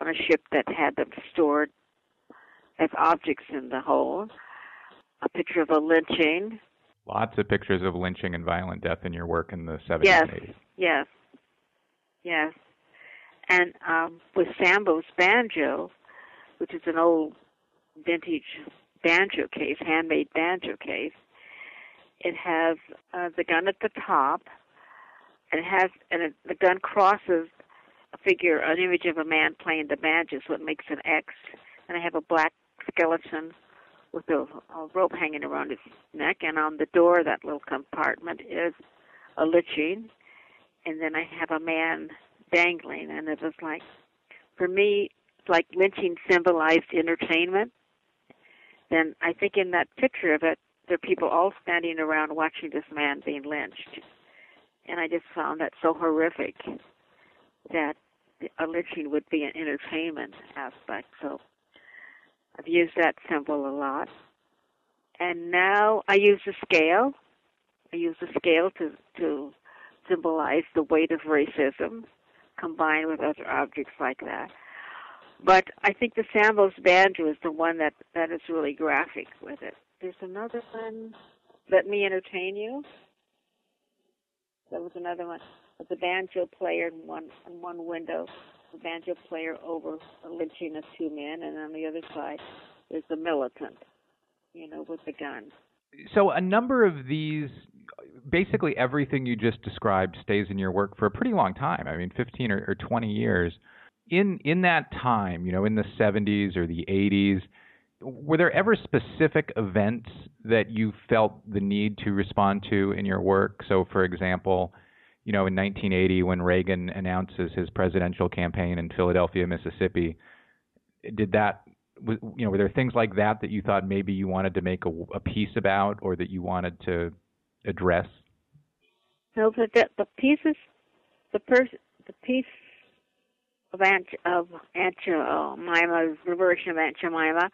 on a ship that had them stored as objects in the hold, a picture of a lynching. Lots of pictures of lynching and violent death in your work in the 70s and 80s. Yes. And with Sambo's banjo, which is an old vintage banjo case, handmade banjo case, it has the gun at the top, and the gun crosses a figure, an image of a man playing the banjo, so it makes an X. And I have a black skeleton with a rope hanging around his neck, and on the door of that little compartment is a lynching, and then I have a man dangling, and it was like, for me, like lynching symbolized entertainment. Then I think in that picture of it, there are people all standing around watching this man being lynched. And I just found that so horrific that a lynching would be an entertainment aspect. So I've used that symbol a lot. And now I use the scale. I use the scale to symbolize the weight of racism, combined with other objects like that. But I think the Sambo's banjo is the one that is really graphic with it. There's another one, Let Me Entertain You. That was another one. with a banjo player in one window, the banjo player over a lynching of two men, and on the other side is the militant, with the gun. So a number of these, basically everything you just described stays in your work for a pretty long time. I mean, 15 or 20 years. In that time, in the 70s or the 80s, were there ever specific events that you felt the need to respond to in your work? So, for example, in 1980, when Reagan announces his presidential campaign in Philadelphia, Mississippi, were there things like that you thought maybe you wanted to make a piece about or that you wanted to address? No, but the piece of Liberation of Aunt Jemima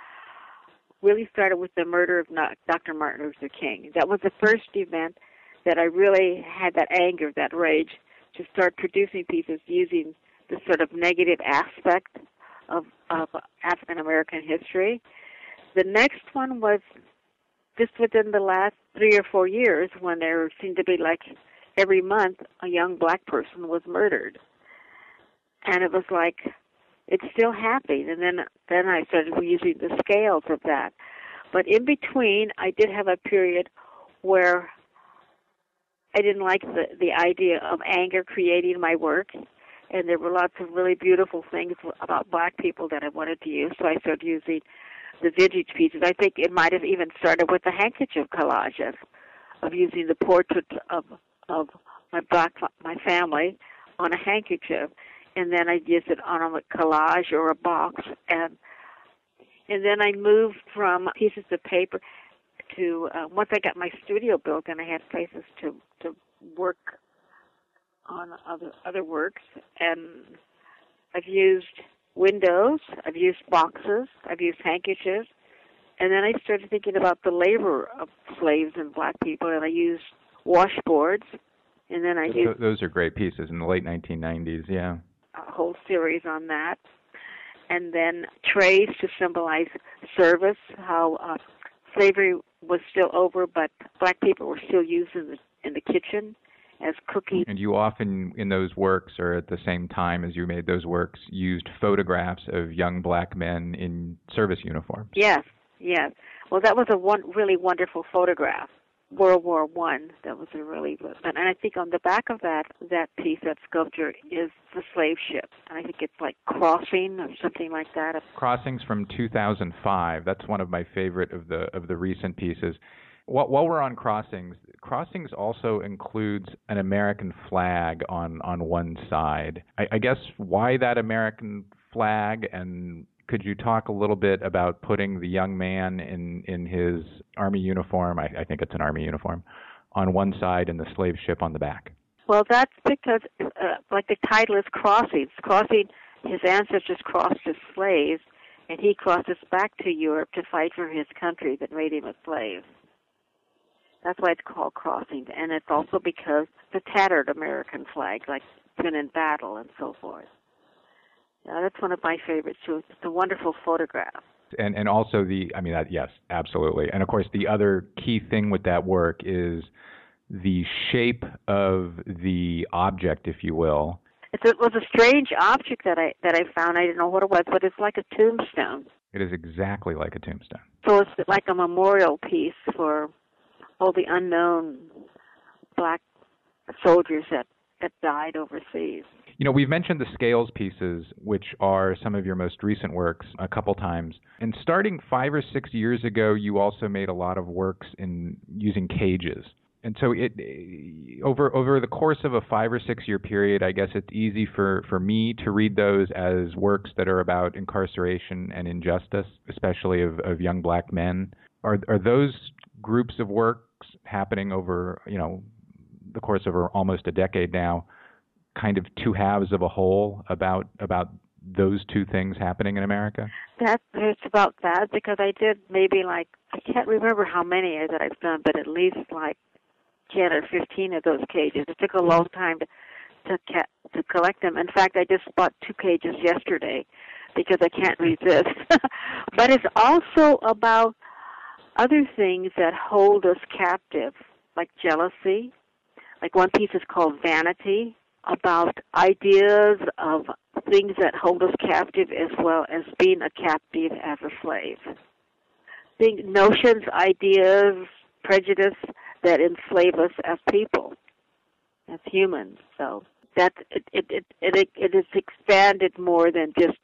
really started with the murder of Dr. Martin Luther King. That was the first event that I really had that anger, that rage, to start producing pieces using the sort of negative aspect of African American history. The next one was just within the last 3 or 4 years, when there seemed to be like every month a young black person was murdered. And it was like, it's still happening. And then I started using the scales of that. But in between, I did have a period where I didn't like the idea of anger creating my work. And there were lots of really beautiful things about black people that I wanted to use. So I started using the vintage pieces. I think it might have even started with the handkerchief collages, of using the portraits of my family on a handkerchief. And then I'd use it on a collage or a box. And then I moved from pieces of paper to, once I got my studio built and I had places to work on other works. And I've used windows, I've used boxes, I've used handkerchiefs. And then I started thinking about the labor of slaves and black people, and I used washboards. And then I used... Those are great pieces in the late 1990s, yeah. A whole series on that, and then trays to symbolize service, how slavery was still over, but black people were still used in the kitchen as cooking. And you often, in those works, or at the same time as you made those works, used photographs of young black men in service uniforms. Yes. Well, that was a really wonderful photograph, World War I. That was a really, and I think on the back of that piece, that sculpture, is the slave ship. And I think it's like Crossing or something like that. Crossing's from 2005. That's one of my favorite of the recent pieces. While we're on Crossings also includes an American flag on one side. I guess why that American flag, and could you talk a little bit about putting the young man in his Army uniform, I think it's an Army uniform, on one side and the slave ship on the back? Well, that's because, the title is Crossings. Crossing, his ancestors crossed as slaves, and he crossed us back to Europe to fight for his country that made him a slave. That's why it's called Crossings, and it's also because the tattered American flag, like been in battle and so forth. Yeah, that's one of my favorites too. It's a wonderful photograph. And also yes, absolutely. And of course, the other key thing with that work is the shape of the object, if you will. It was a strange object that I found. I didn't know what it was, but it's like a tombstone. It is exactly like a tombstone. So it's like a memorial piece for all the unknown black soldiers that died overseas. We've mentioned the scales pieces, which are some of your most recent works, a couple times. And starting 5 or 6 years ago, you also made a lot of works in using cages. And so over the course of a 5 or 6 year period, I guess it's easy for me to read those as works that are about incarceration and injustice, especially of young black men. Are those groups of works happening over, the course of almost a decade now, kind of two halves of a whole about those two things happening in America? It's about that, because I did maybe I can't remember how many that I've done, but at least 10 or 15 of those cages. It took a long time to collect them. In fact, I just bought 2 cages yesterday because I can't resist. But it's also about other things that hold us captive, like jealousy. Like one piece is called Vanity, about ideas of things that hold us captive as well as being a captive as a slave. Notions, ideas, prejudice that enslave us as people, as humans. So that it is expanded more than just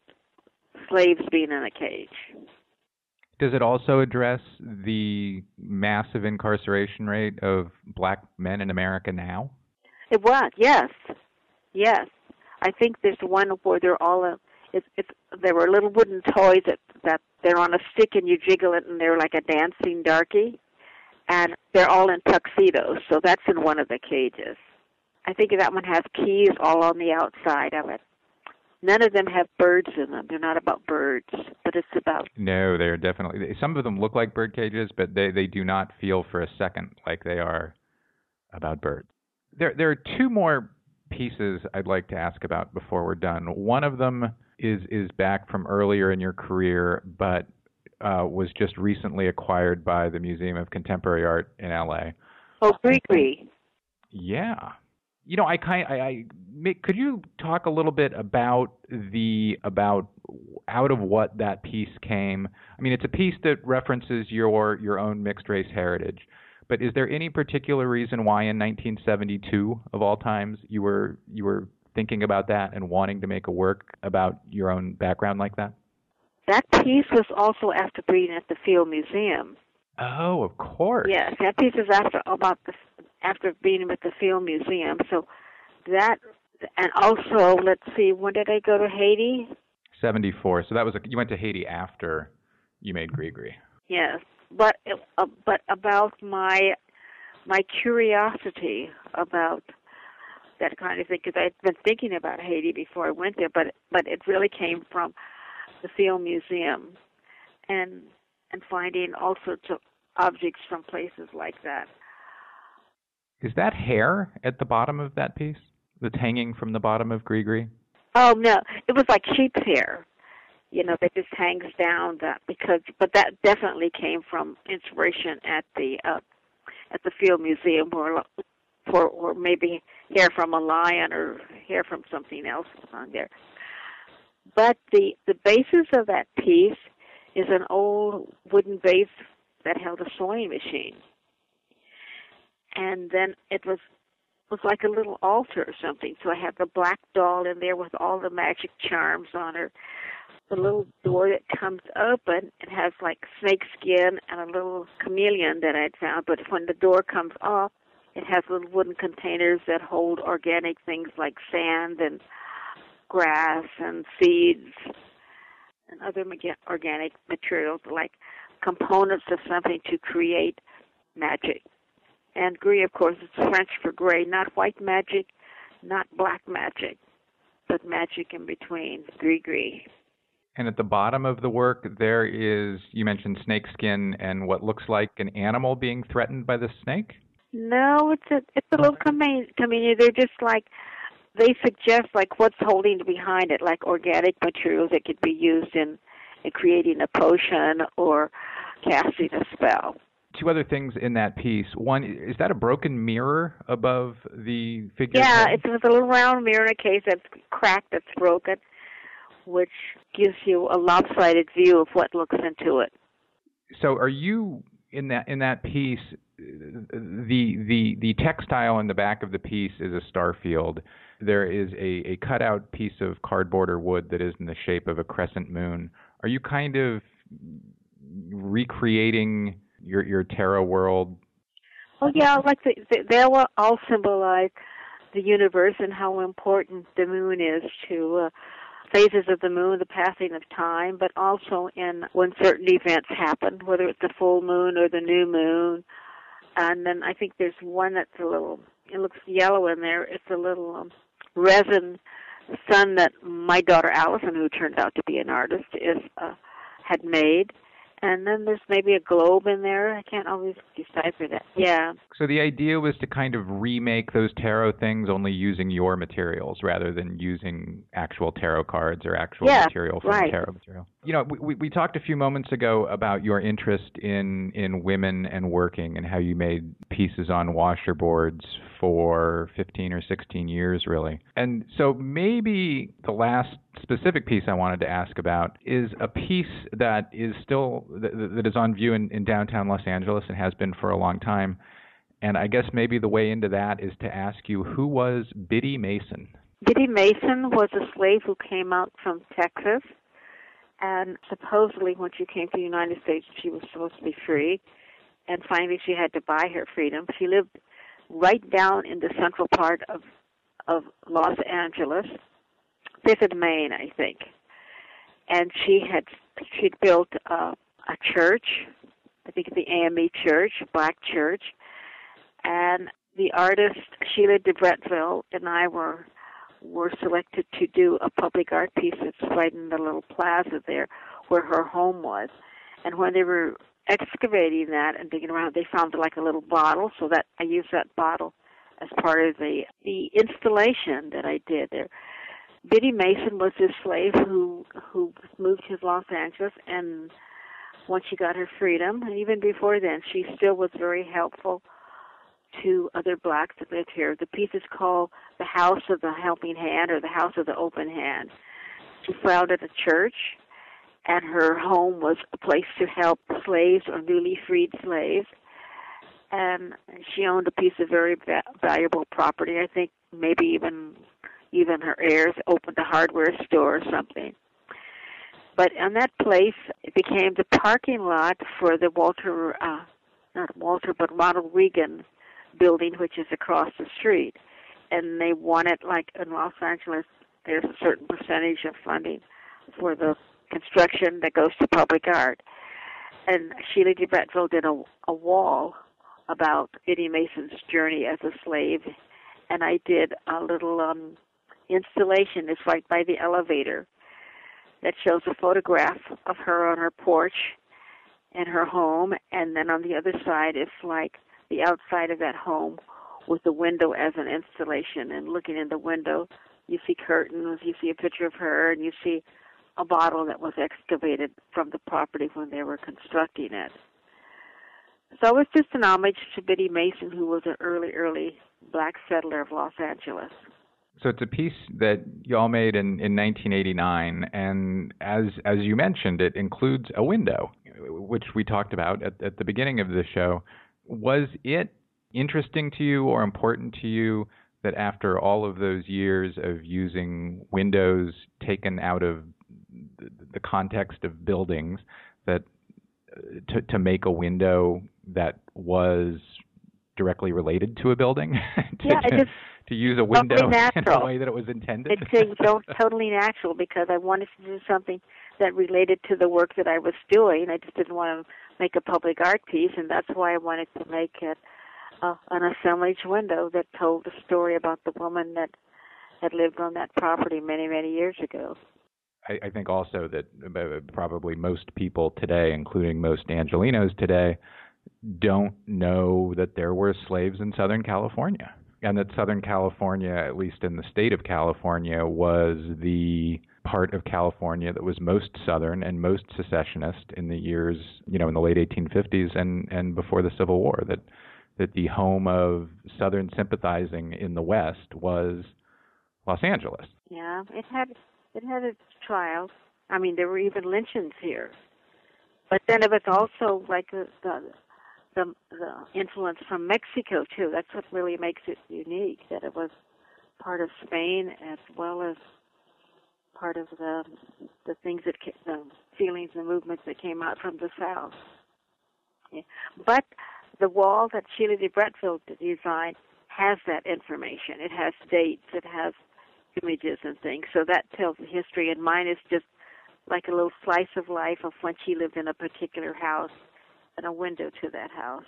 slaves being in a cage. Does it also address the massive incarceration rate of black men in America now? It was, yes. Yes. I think there's one where they're all, there were little wooden toys that they're on a stick and you jiggle it and they're like a dancing darky. And they're all in tuxedos, so that's in one of the cages. I think that one has keys all on the outside of it. None of them have birds in them. They're not about birds, but it's about... No, they're definitely... Some of them look like bird cages, but they do not feel for a second like they are about birds. There are two more pieces I'd like to ask about before we're done. One of them is back from earlier in your career, but was just recently acquired by the Museum of Contemporary Art in L.A. Oh, Gregory. Yeah. You know, could you talk a little bit about out of what that piece came? I mean, it's a piece that references your own mixed race heritage, but is there any particular reason why in 1972 of all times you were thinking about that and wanting to make a work about your own background like that? That piece was also after being at the Field Museum. Oh, of course. Yes, that piece is after being with the Field Museum. So that, and also, let's see, when did I go to Haiti? 74. So that was you went to Haiti after you made Grigri. Yes, but about my curiosity about that kind of thing, because I'd been thinking about Haiti before I went there, but it really came from the Field Museum, and finding all sorts of objects from places like that. Is that hair at the bottom of that piece that's hanging from the bottom of Grigri? Oh, no. It was like sheep's hair, that just hangs down. But that definitely came from inspiration at the Field Museum, or maybe hair from a lion or hair from something else was on there. But the basis of that piece is an old wooden vase that held a sewing machine. And then it was like a little altar or something. So I had the black doll in there with all the magic charms on her. The little door that comes open, it has like snake skin and a little chameleon that I'd found. But when the door comes off, it has little wooden containers that hold organic things like sand and grass and seeds and other organic materials, like components of something to create magic. And gris, of course, it's French for gray, not white magic, not black magic, but magic in between, gris. And at the bottom of the work, there is, you mentioned snake skin and what looks like an animal being threatened by the snake? No, it's a little chameleon. They're just like, they suggest like what's holding behind it, like organic materials that could be used in creating a potion or casting a spell. Two other things in that piece. One, is that a broken mirror above the figure? Yeah, it's a little round mirror in a case that's cracked, that's broken, which gives you a lopsided view of what looks into it. So are you, in that piece, the textile in the back of the piece is a star field. There is a cutout piece of cardboard or wood that is in the shape of a crescent moon. Are you kind of recreating your tarot world? Oh yeah, like they will all symbolize the universe and how important the moon is to phases of the moon, the passing of time, but also in when certain events happen, whether it's the full moon or the new moon. And then I think there's one that's a little, it looks yellow in there. It's a little resin sun that my daughter Allison, who turned out to be an artist, had made. And then there's maybe a globe in there. I can't always decipher that. Yeah. So the idea was to kind of remake those tarot things only using your materials rather than using actual tarot cards or actual material from tarot material. You know, we talked a few moments ago about your interest in women and working and how you made pieces on washerboards for 15 or 16 years, really. And so maybe the last specific piece I wanted to ask about is a piece that is still, that is on view in downtown Los Angeles and has been for a long time. And I guess maybe the way into that is to ask you, who was Biddy Mason? Biddy Mason was a slave who came out from Texas. And supposedly when she came to the United States, she was supposed to be free. And finally, she had to buy her freedom. She lived right down in the central part of Los Angeles, Fifth and Main, I think. And she'd built a church, I think the AME Church, Black Church. And the artist Sheila de Brettville and I were selected to do a public art piece that's right in the little plaza there where her home was. And when they were excavating that and digging around, they found like a little bottle, so that I used that bottle as part of the installation that I did there. Biddy Mason was this slave who moved to Los Angeles, and once she got her freedom, and even before then, she still was very helpful to other blacks that lived here. The piece is called The House of the Helping Hand, or The House of the Open Hand. She founded a church, and her home was a place to help slaves or newly freed slaves. And she owned a piece of very valuable property. I think maybe even her heirs opened a hardware store or something. But on that place, it became the parking lot for the Ronald Reagan building, which is across the street. And they wanted, like in Los Angeles, there's a certain percentage of funding for the construction that goes to public art. And Sheila de Brettville did a wall about Biddy Mason's journey as a slave. And I did a little installation. It's right by the elevator that shows a photograph of her on her porch and her home. And then on the other side, it's like the outside of that home with the window as an installation. And looking in the window, you see curtains, you see a picture of her, and you see a bottle that was excavated from the property when they were constructing it. So it's just an homage to Biddy Mason, who was an early black settler of Los Angeles. So it's a piece that y'all made in 1989, and as you mentioned, it includes a window, which we talked about at the beginning of the show. Was it interesting to you or important to you that after all of those years of using windows taken out of the context of buildings, that to make a window that was directly related to a building, to use a window totally in the way that it was intended? It's totally natural, because I wanted to do something that related to the work that I was doing. I just didn't want to make a public art piece, and that's why I wanted to make it an assemblage window that told the story about the woman that had lived on that property many, many years ago. I think also that probably most people today, including most Angelenos today, don't know that there were slaves in Southern California, and that Southern California, at least in the state of California, was the part of California that was most Southern and most secessionist in the years, in the late 1850s and before the Civil War, that the home of Southern sympathizing in the West was Los Angeles. Yeah, it had its trials. I mean, there were even lynchings here. But then it was also like the influence from Mexico, too. That's what really makes it unique, that it was part of Spain as well as part of the things that the feelings and movements that came out from the South. Yeah. But the wall that Sheila de Brettville designed has that information. It has dates. It has images and things, so that tells the history, and mine is just like a little slice of life of when she lived in a particular house and a window to that house.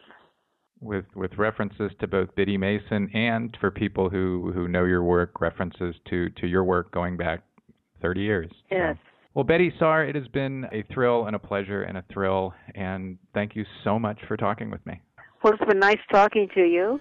With references to both Biddy Mason and, for people who know your work, references to your work going back 30 years. Yes. So. Well, Betye Saar, it has been a thrill and a pleasure and a thrill, and thank you so much for talking with me. Well, it's been nice talking to you.